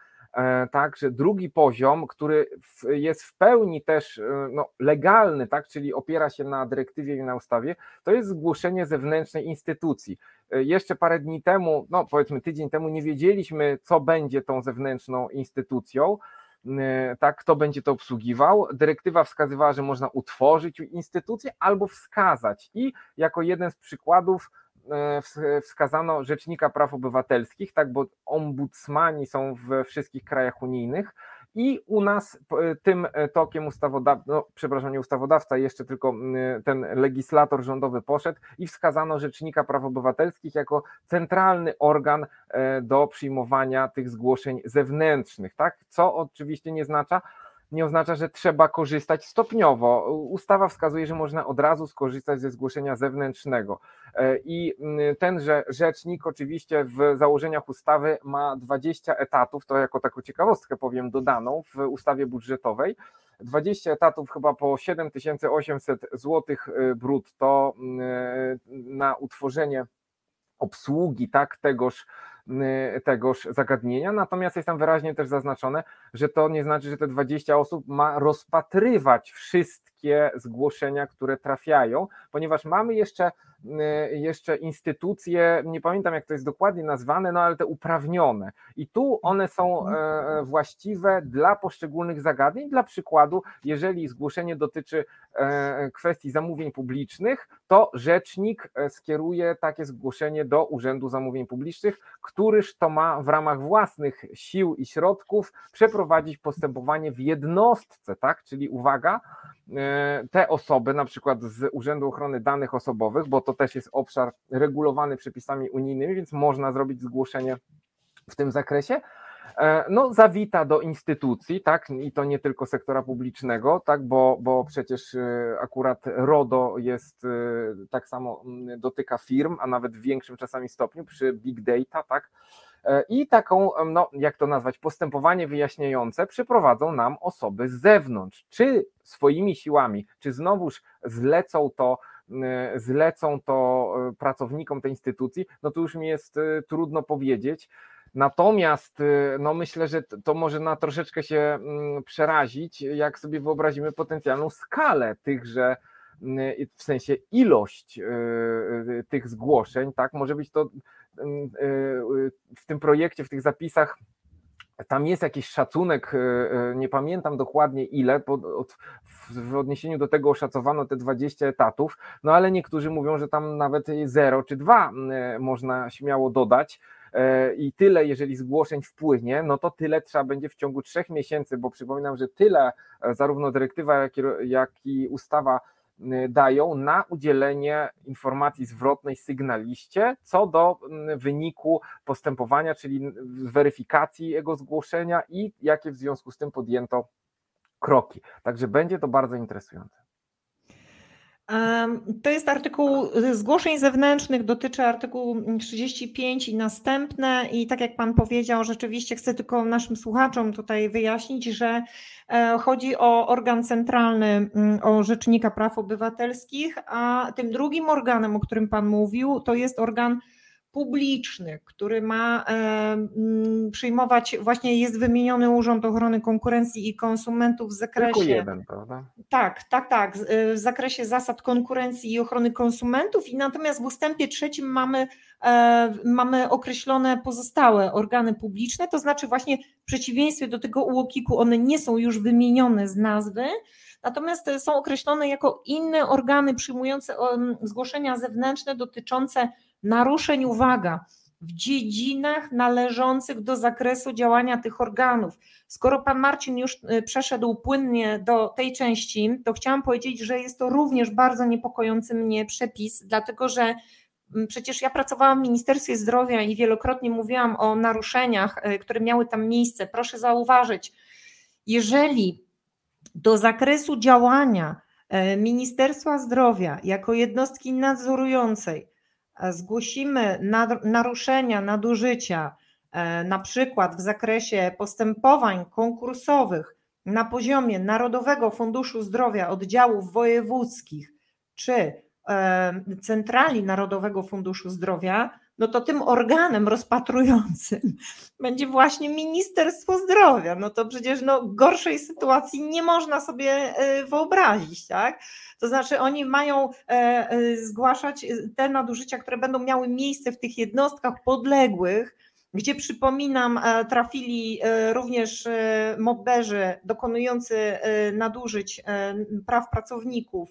Także drugi poziom, który jest w pełni też no, legalny, tak, czyli opiera się na dyrektywie i na ustawie, to jest zgłoszenie zewnętrznej instytucji. Jeszcze parę dni temu, no powiedzmy tydzień temu, nie wiedzieliśmy, co będzie tą zewnętrzną instytucją, tak, kto będzie to obsługiwał. Dyrektywa wskazywała, że można utworzyć instytucję albo wskazać i jako jeden z przykładów wskazano Rzecznika Praw Obywatelskich, tak, bo ombudsmani są we wszystkich krajach unijnych i u nas tym tokiem ustawodawca, no, przepraszam, nie ustawodawca, jeszcze tylko ten legislator rządowy poszedł i wskazano Rzecznika Praw Obywatelskich jako centralny organ do przyjmowania tych zgłoszeń zewnętrznych, tak, co oczywiście nie oznacza, nie oznacza, że trzeba korzystać stopniowo. Ustawa wskazuje, że można od razu skorzystać ze zgłoszenia zewnętrznego. I tenże rzecznik oczywiście w założeniach ustawy ma dwadzieścia etatów, to jako taką ciekawostkę powiem dodaną w ustawie budżetowej, dwadzieścia etatów chyba po siedem tysięcy osiemset złotych brutto na utworzenie obsługi, tak, tegoż, tegoż zagadnienia, natomiast jest tam wyraźnie też zaznaczone, że to nie znaczy, że te dwadzieścia osób ma rozpatrywać wszystkie zgłoszenia, które trafiają, ponieważ mamy jeszcze jeszcze instytucje, nie pamiętam jak to jest dokładnie nazwane, no ale te uprawnione. I tu one są właściwe dla poszczególnych zagadnień. Dla przykładu, jeżeli zgłoszenie dotyczy kwestii zamówień publicznych, to rzecznik skieruje takie zgłoszenie do Urzędu Zamówień Publicznych, któryż to ma w ramach własnych sił i środków przeprowadzić postępowanie w jednostce, tak? Czyli uwaga, te osoby na przykład z Urzędu Ochrony Danych Osobowych, bo to też jest obszar regulowany przepisami unijnymi, więc można zrobić zgłoszenie w tym zakresie, no zawita do instytucji, tak, i to nie tylko sektora publicznego, tak, bo, bo przecież akurat RODO jest, tak samo dotyka firm, a nawet w większym czasami stopniu przy big data, tak, i taką, no jak to nazwać, postępowanie wyjaśniające przeprowadzą nam osoby z zewnątrz, czy swoimi siłami, czy znowuż zlecą to zlecą to pracownikom tej instytucji, no to już mi jest trudno powiedzieć. Natomiast no myślę, że to może na troszeczkę się przerazić, jak sobie wyobrazimy potencjalną skalę tychże, w sensie ilość tych zgłoszeń, tak, może być to w tym projekcie, w tych zapisach. Tam jest jakiś szacunek, nie pamiętam dokładnie ile, w odniesieniu do tego oszacowano te dwadzieścia etatów, no ale niektórzy mówią, że tam nawet zero czy dwa można śmiało dodać i tyle, jeżeli zgłoszeń wpłynie, no to tyle trzeba będzie w ciągu trzech miesięcy, bo przypominam, że tyle zarówno dyrektywa, jak i, jak i ustawa dają na udzielenie informacji zwrotnej sygnaliście co do wyniku postępowania, czyli weryfikacji jego zgłoszenia i jakie w związku z tym podjęto kroki. Także będzie to bardzo interesujące. To jest artykuł zgłoszeń zewnętrznych, dotyczy artykułu trzydzieści pięć i następne i tak jak Pan powiedział, rzeczywiście chcę tylko naszym słuchaczom tutaj wyjaśnić, że chodzi o organ centralny, o Rzecznika Praw Obywatelskich, a tym drugim organem, o którym Pan mówił, to jest organ publiczny, który ma przyjmować, właśnie jest wymieniony Urząd Ochrony Konkurencji i Konsumentów w zakresie... Tylko jeden, prawda? Tak, tak, tak, w zakresie zasad konkurencji i ochrony konsumentów i natomiast w ustępie trzecim mamy, mamy określone pozostałe organy publiczne, to znaczy właśnie w przeciwieństwie do tego UOKiK-u one nie są już wymienione z nazwy, natomiast są określone jako inne organy przyjmujące zgłoszenia zewnętrzne dotyczące naruszeń, uwaga, w dziedzinach należących do zakresu działania tych organów. Skoro Pan Marcin już przeszedł płynnie do tej części, to chciałam powiedzieć, że jest to również bardzo niepokojący mnie przepis, dlatego że przecież ja pracowałam w Ministerstwie Zdrowia i wielokrotnie mówiłam o naruszeniach, które miały tam miejsce. Proszę zauważyć, jeżeli do zakresu działania Ministerstwa Zdrowia jako jednostki nadzorującej zgłosimy naruszenia, nadużycia, na przykład w zakresie postępowań konkursowych na poziomie Narodowego Funduszu Zdrowia oddziałów wojewódzkich czy Centrali Narodowego Funduszu Zdrowia, no to tym organem rozpatrującym będzie właśnie Ministerstwo Zdrowia. No to przecież no, gorszej sytuacji nie można sobie wyobrazić, tak? To znaczy oni mają zgłaszać te nadużycia, które będą miały miejsce w tych jednostkach podległych, gdzie przypominam trafili również mobberzy dokonujący nadużyć praw pracowników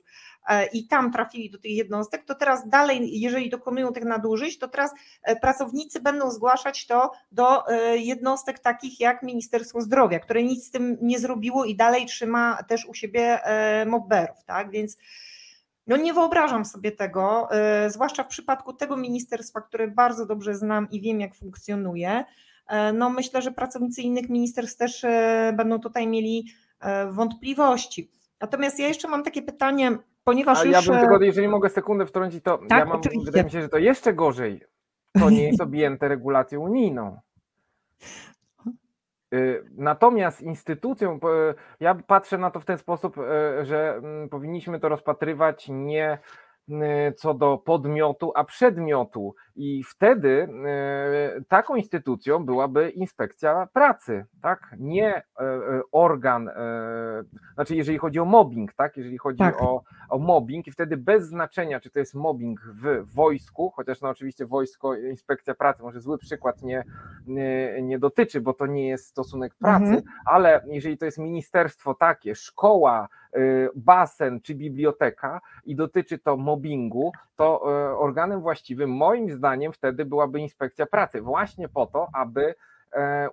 i tam trafili do tych jednostek, to teraz dalej, jeżeli dokonują tych nadużyć, to teraz pracownicy będą zgłaszać to do jednostek takich jak Ministerstwo Zdrowia, które nic z tym nie zrobiło i dalej trzyma też u siebie mobberów, tak, więc no nie wyobrażam sobie tego, zwłaszcza w przypadku tego ministerstwa, które bardzo dobrze znam i wiem jak funkcjonuje. No myślę, że pracownicy innych ministerstw też będą tutaj mieli wątpliwości. Natomiast ja jeszcze mam takie pytanie, ponieważ już... Ja bym tylko, jeżeli mogę sekundę wtrącić, to tak, ja mam, wydaje mi się, że to jeszcze gorzej. To nie jest objęte regulacją unijną. Natomiast instytucją, ja patrzę na to w ten sposób, że powinniśmy to rozpatrywać nie co do podmiotu, a przedmiotu i wtedy taką instytucją byłaby inspekcja pracy, tak? Nie organ znaczy jeżeli chodzi o mobbing, tak, jeżeli chodzi tak. o, o mobbing i wtedy bez znaczenia, czy to jest mobbing w wojsku, chociaż no oczywiście wojsko, inspekcja pracy, może zły przykład nie, nie, nie dotyczy, bo to nie jest stosunek pracy, mhm. ale jeżeli to jest ministerstwo takie, szkoła, basen czy biblioteka i dotyczy to mobbingu, to organem właściwym moim zdaniem wtedy byłaby inspekcja pracy, właśnie po to, aby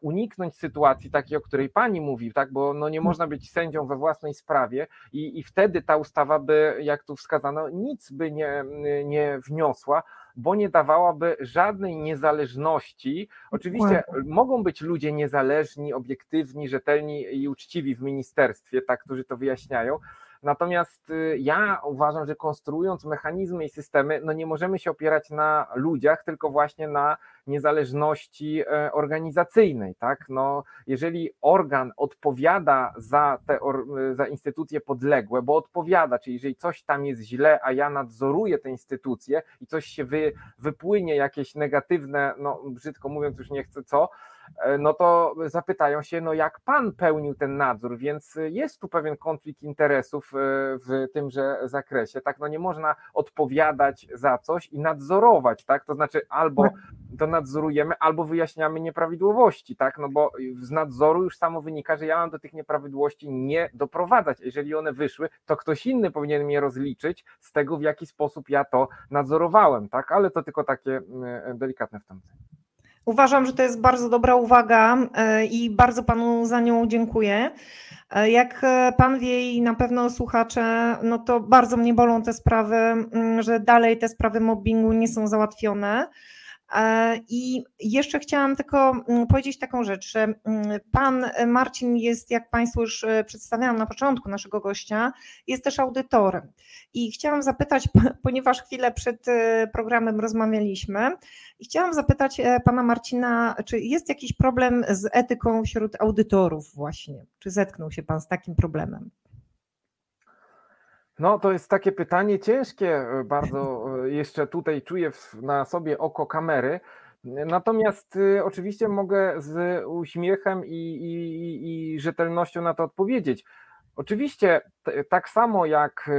uniknąć sytuacji takiej, o której pani mówi, tak, bo no nie można być sędzią we własnej sprawie i, i wtedy ta ustawa by, jak tu wskazano, nic by nie, nie wniosła, bo nie dawałaby żadnej niezależności. Oczywiście mogą być ludzie niezależni, obiektywni, rzetelni i uczciwi w ministerstwie, tak, którzy to wyjaśniają. Natomiast ja uważam, że konstruując mechanizmy i systemy, no nie możemy się opierać na ludziach, tylko właśnie na niezależności organizacyjnej, tak? No, jeżeli organ odpowiada za te za instytucje podległe, bo odpowiada, czyli jeżeli coś tam jest źle, a ja nadzoruję te instytucje i coś się wy, wypłynie, jakieś negatywne, no brzydko mówiąc już nie chcę co, no to zapytają się, no jak pan pełnił ten nadzór, więc jest tu pewien konflikt interesów w tymże zakresie, tak, no nie można odpowiadać za coś i nadzorować, tak, to znaczy albo to nadzorujemy, albo wyjaśniamy nieprawidłowości, tak, no bo z nadzoru już samo wynika, że ja mam do tych nieprawidłowości nie doprowadzać, jeżeli one wyszły, to ktoś inny powinien mnie rozliczyć z tego, w jaki sposób ja to nadzorowałem, tak, ale to tylko takie delikatne wtrącenie. Uważam, że to jest bardzo dobra uwaga i bardzo panu za nią dziękuję. Jak pan wie i na pewno słuchacze, no to bardzo mnie bolą te sprawy, że dalej te sprawy mobbingu nie są załatwione. I jeszcze chciałam tylko powiedzieć taką rzecz, że pan Marcin jest, jak państwu już przedstawiałam na początku naszego gościa, jest też audytorem i chciałam zapytać, ponieważ chwilę przed programem rozmawialiśmy i chciałam zapytać pana Marcina, czy jest jakiś problem z etyką wśród audytorów właśnie, czy zetknął się pan z takim problemem? No to jest takie pytanie ciężkie, bardzo jeszcze tutaj czuję na sobie oko kamery, natomiast oczywiście mogę z uśmiechem i, i, i rzetelnością na to odpowiedzieć. Oczywiście t- tak samo jak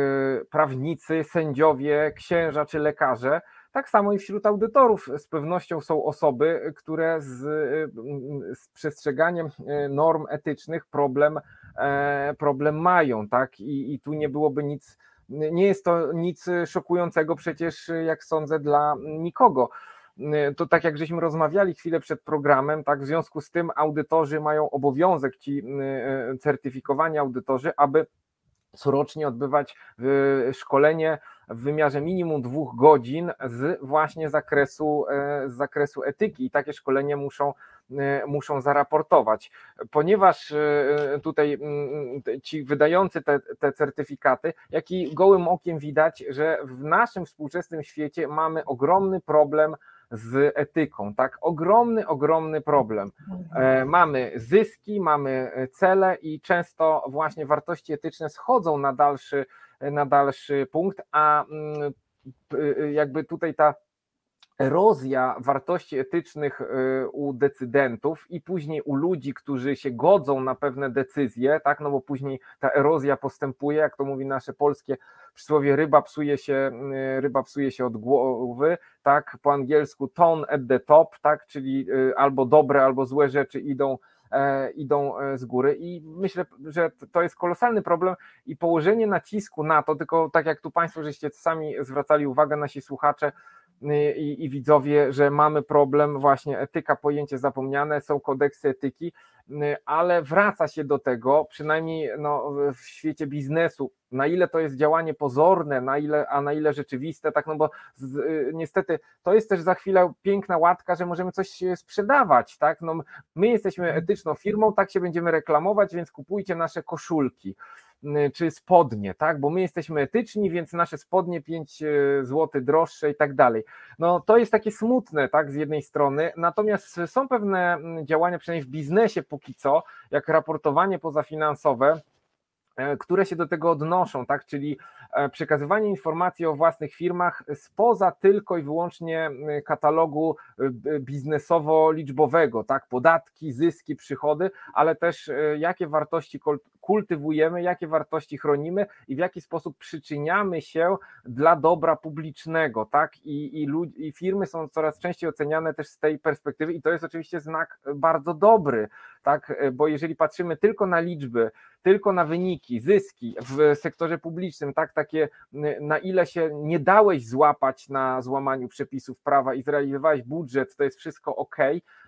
prawnicy, sędziowie, księża czy lekarze, tak samo i wśród audytorów z pewnością są osoby, które z, z przestrzeganiem norm etycznych problem, problem mają, tak? I, i tu nie byłoby nic, nie jest to nic szokującego przecież, jak sądzę, dla nikogo. To tak jak żeśmy rozmawiali chwilę przed programem, tak, w związku z tym audytorzy mają obowiązek, ci certyfikowani audytorzy, aby corocznie odbywać szkolenie w wymiarze minimum dwóch godzin z właśnie zakresu, z zakresu etyki i takie szkolenie muszą, muszą zaraportować. Ponieważ tutaj ci wydający te, te certyfikaty, jak i gołym okiem widać, że w naszym współczesnym świecie mamy ogromny problem z etyką, tak? Ogromny, ogromny problem. Mamy zyski, mamy cele i często właśnie wartości etyczne schodzą na dalszy, na dalszy punkt, a jakby tutaj ta erozja wartości etycznych u decydentów i później u ludzi, którzy się godzą na pewne decyzje, tak, no bo później ta erozja postępuje, jak to mówi nasze polskie przysłowie, ryba psuje się, ryba psuje się od głowy, tak, po angielsku tone at the top, tak, czyli albo dobre, albo złe rzeczy idą idą z góry i myślę, że to jest kolosalny problem i położenie nacisku na to, tylko tak jak tu państwo żeście sami zwracali uwagę, nasi słuchacze i, i widzowie, że mamy problem właśnie etyka, pojęcie zapomniane, są kodeksy etyki, ale wraca się do tego, przynajmniej no, w świecie biznesu, na ile to jest działanie pozorne, na ile, a na ile rzeczywiste, tak, no bo z, niestety to jest też za chwilę piękna łatka, że możemy coś sprzedawać, tak, no my jesteśmy etyczną firmą, tak się będziemy reklamować, więc kupujcie nasze koszulki czy spodnie, tak, bo my jesteśmy etyczni, więc nasze spodnie pięć złotych droższe i tak dalej. No to jest takie smutne, tak, z jednej strony, natomiast są pewne działania, przynajmniej w biznesie póki co, jak raportowanie pozafinansowe, które się do tego odnoszą, tak, czyli przekazywanie informacji o własnych firmach spoza tylko i wyłącznie katalogu biznesowo-liczbowego, tak, podatki, zyski, przychody, ale też jakie wartości kultywujemy, jakie wartości chronimy i w jaki sposób przyczyniamy się dla dobra publicznego, tak, i, i, lud- i firmy są coraz częściej oceniane też z tej perspektywy i to jest oczywiście znak bardzo dobry, tak, bo jeżeli patrzymy tylko na liczby, tylko na wyniki, zyski w sektorze publicznym, tak, takie na ile się nie dałeś złapać na złamaniu przepisów prawa i zrealizowałeś budżet, to jest wszystko ok,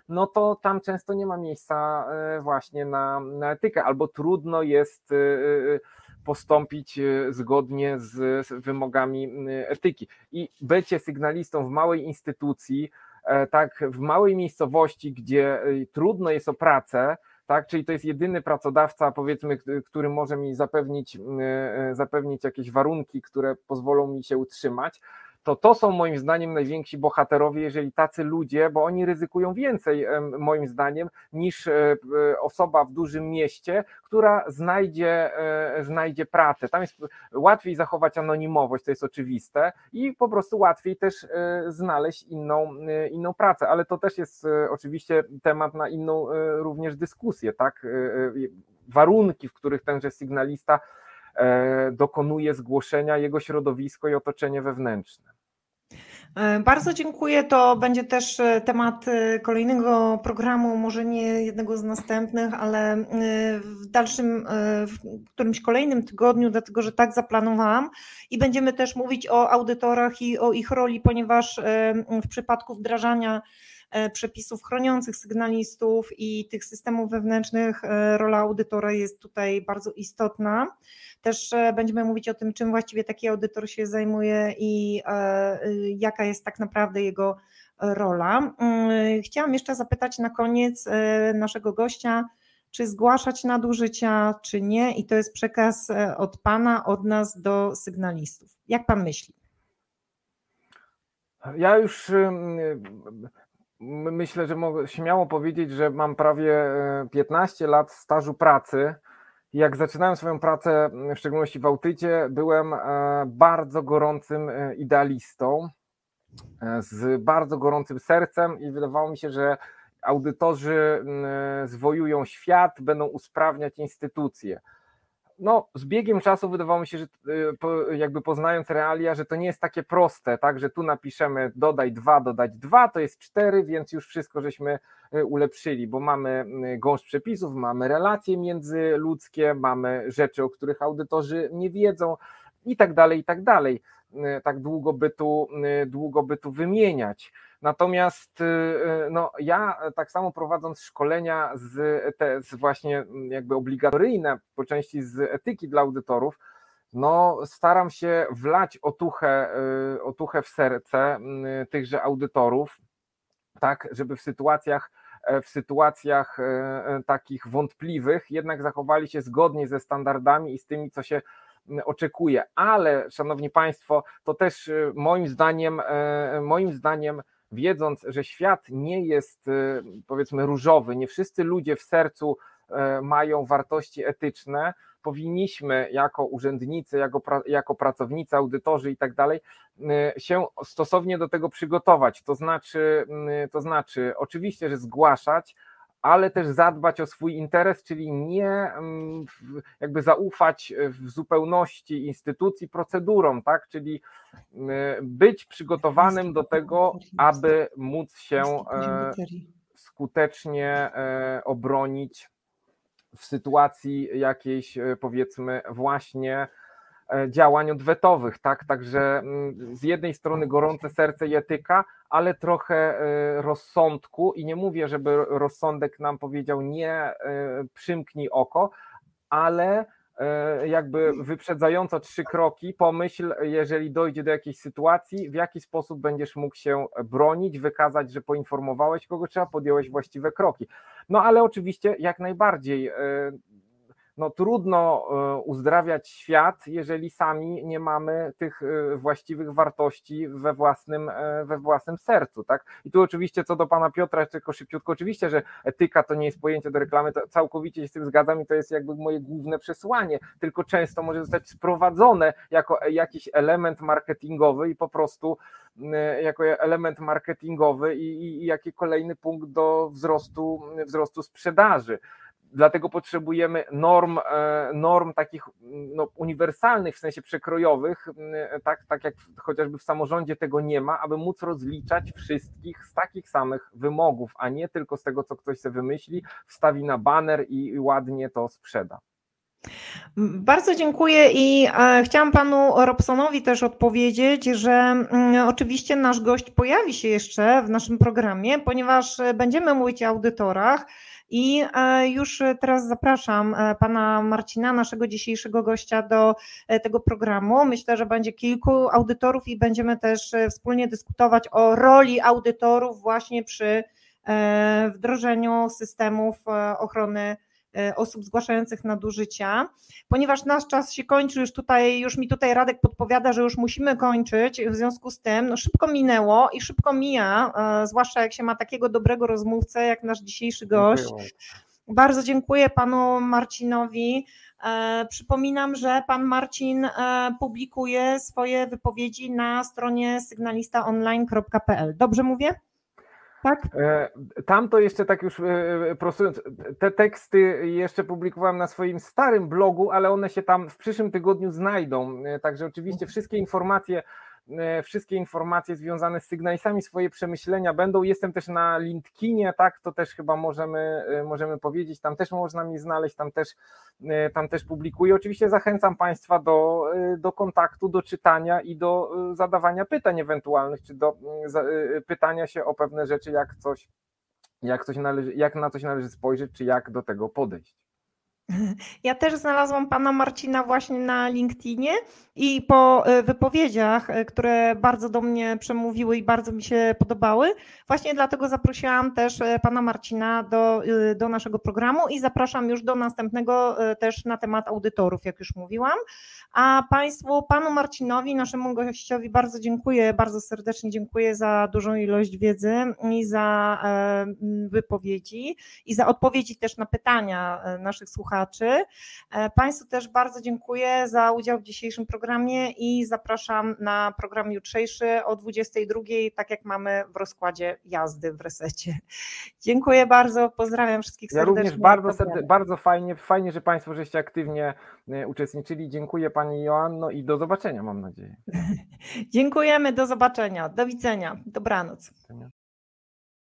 no to tam często nie ma miejsca właśnie na, na etykę, albo trudno jest postąpić zgodnie z wymogami etyki. I bycie sygnalistą w małej instytucji, tak, w małej miejscowości, gdzie trudno jest o pracę, tak, czyli to jest jedyny pracodawca, powiedzmy, który może mi zapewnić, zapewnić jakieś warunki, które pozwolą mi się utrzymać, to to są moim zdaniem najwięksi bohaterowie, jeżeli tacy ludzie, bo oni ryzykują więcej moim zdaniem niż osoba w dużym mieście, która znajdzie, znajdzie pracę. Tam jest łatwiej zachować anonimowość, to jest oczywiste i po prostu łatwiej też znaleźć inną, inną pracę, ale to też jest oczywiście temat na inną również dyskusję, tak? Warunki, w których tenże sygnalista dokonuje zgłoszenia, jego środowisko i otoczenie wewnętrzne. Bardzo dziękuję. To będzie też temat kolejnego programu, może nie jednego z następnych, ale w dalszym, w którymś kolejnym tygodniu, dlatego że tak zaplanowałam i będziemy też mówić o audytorach i o ich roli, ponieważ w przypadku wdrażania przepisów chroniących sygnalistów i tych systemów wewnętrznych rola audytora jest tutaj bardzo istotna. Też będziemy mówić o tym, czym właściwie taki audytor się zajmuje i jaka jest tak naprawdę jego rola. Chciałam jeszcze zapytać na koniec naszego gościa, czy zgłaszać nadużycia, czy nie, i to jest przekaz od Pana, od nas do sygnalistów. Jak Pan myśli? Ja już... Myślę, że mogę śmiało powiedzieć, że mam prawie piętnaście lat stażu pracy. Jak zaczynałem swoją pracę, w szczególności w audycie, byłem bardzo gorącym idealistą, z bardzo gorącym sercem i wydawało mi się, że audytorzy zwojują świat, będą usprawniać instytucje. No, z biegiem czasu wydawało mi się, że jakby poznając realia, że to nie jest takie proste, tak, że tu napiszemy dodaj dwa, dodać dwa, to jest cztery, więc już wszystko żeśmy ulepszyli, bo mamy gąszcz przepisów, mamy relacje międzyludzkie, mamy rzeczy, o których audytorzy nie wiedzą i tak dalej, i tak dalej. Tak długo by tu, długo by tu wymieniać. Natomiast no, ja tak samo prowadząc szkolenia z, te, z właśnie jakby obligatoryjne po części z etyki dla audytorów, no staram się wlać otuchę, otuchę w serce tychże audytorów, tak, żeby w sytuacjach w sytuacjach takich wątpliwych jednak zachowali się zgodnie ze standardami i z tymi, co się oczekuje, ale szanowni państwo, to też moim zdaniem, moim zdaniem wiedząc, że świat nie jest powiedzmy różowy, nie wszyscy ludzie w sercu mają wartości etyczne, powinniśmy jako urzędnicy, jako, jako pracownicy, audytorzy i tak dalej się stosownie do tego przygotować, to znaczy, to znaczy oczywiście, że zgłaszać, ale też zadbać o swój interes, czyli nie jakby zaufać w zupełności instytucji procedurom, tak? Czyli być przygotowanym do tego, aby móc się skutecznie obronić w sytuacji jakiejś, powiedzmy, właśnie działań odwetowych, tak? Także z jednej strony gorące serce i etyka, ale trochę rozsądku i nie mówię, żeby rozsądek nam powiedział nie, przymknij oko, ale jakby wyprzedzająco trzy kroki pomyśl, jeżeli dojdzie do jakiejś sytuacji, w jaki sposób będziesz mógł się bronić, wykazać, że poinformowałeś kogo trzeba, podjąłeś właściwe kroki. No ale oczywiście jak najbardziej no trudno uzdrawiać świat, jeżeli sami nie mamy tych właściwych wartości we własnym, we własnym sercu, tak? I tu oczywiście co do pana Piotra, tylko szybciutko, oczywiście, że etyka to nie jest pojęcie do reklamy, to całkowicie się z tym zgadzam i to jest jakby moje główne przesłanie, tylko często może zostać sprowadzone jako jakiś element marketingowy i po prostu jako element marketingowy i, i, i jaki kolejny punkt do wzrostu, wzrostu sprzedaży. Dlatego potrzebujemy norm, norm takich no, uniwersalnych, w sensie przekrojowych, tak, tak jak chociażby w samorządzie tego nie ma, aby móc rozliczać wszystkich z takich samych wymogów, a nie tylko z tego, co ktoś sobie wymyśli, wstawi na baner i ładnie to sprzeda. Bardzo dziękuję i chciałam panu Robsonowi też odpowiedzieć, że oczywiście nasz gość pojawi się jeszcze w naszym programie, ponieważ będziemy mówić o audytorach. I już teraz zapraszam pana Marcina, naszego dzisiejszego gościa, do tego programu. Myślę, że będzie kilku audytorów i będziemy też wspólnie dyskutować o roli audytorów właśnie przy wdrożeniu systemów ochrony osób zgłaszających nadużycia. Ponieważ nasz czas się kończy, już tutaj, już mi tutaj Radek podpowiada, że już musimy kończyć, w związku z tym no szybko minęło i szybko mija, zwłaszcza jak się ma takiego dobrego rozmówcę jak nasz dzisiejszy gość. Dziękuję. Bardzo dziękuję panu Marcinowi. Przypominam, że pan Marcin publikuje swoje wypowiedzi na stronie sygnalista online kropka p l. Dobrze mówię? Tak? Tam to jeszcze tak już prostując, te teksty jeszcze publikowałem na swoim starym blogu, ale one się tam w przyszłym tygodniu znajdą, także oczywiście wszystkie informacje wszystkie informacje związane z sygnalistami, swoje przemyślenia będą. Jestem też na LinkedInie, tak, to też chyba możemy, możemy powiedzieć, tam też można mnie znaleźć, tam też, tam też publikuję. Oczywiście zachęcam Państwa do, do kontaktu, do czytania i do zadawania pytań ewentualnych, czy do pytania się o pewne rzeczy, jak, coś, jak, coś należy, jak na coś należy spojrzeć, czy jak do tego podejść. Ja też znalazłam pana Marcina właśnie na LinkedInie i po wypowiedziach, które bardzo do mnie przemówiły i bardzo mi się podobały, właśnie dlatego zaprosiłam też pana Marcina do, do naszego programu i zapraszam już do następnego też na temat audytorów, jak już mówiłam. A państwu, panu Marcinowi, naszemu gościowi bardzo dziękuję, bardzo serdecznie dziękuję za dużą ilość wiedzy i za wypowiedzi i za odpowiedzi też na pytania naszych słuchaczy. Państwu też bardzo dziękuję za udział w dzisiejszym programie i zapraszam na program jutrzejszy o dwudziestej drugiej, tak jak mamy w rozkładzie jazdy w Resecie. Dziękuję bardzo, pozdrawiam wszystkich serdecznie. Ja również bardzo, serde- bardzo fajnie, fajnie, że Państwo żeście aktywnie uczestniczyli. Dziękuję Pani Joanno i do zobaczenia, mam nadzieję. Dziękujemy, do zobaczenia, do widzenia, dobranoc.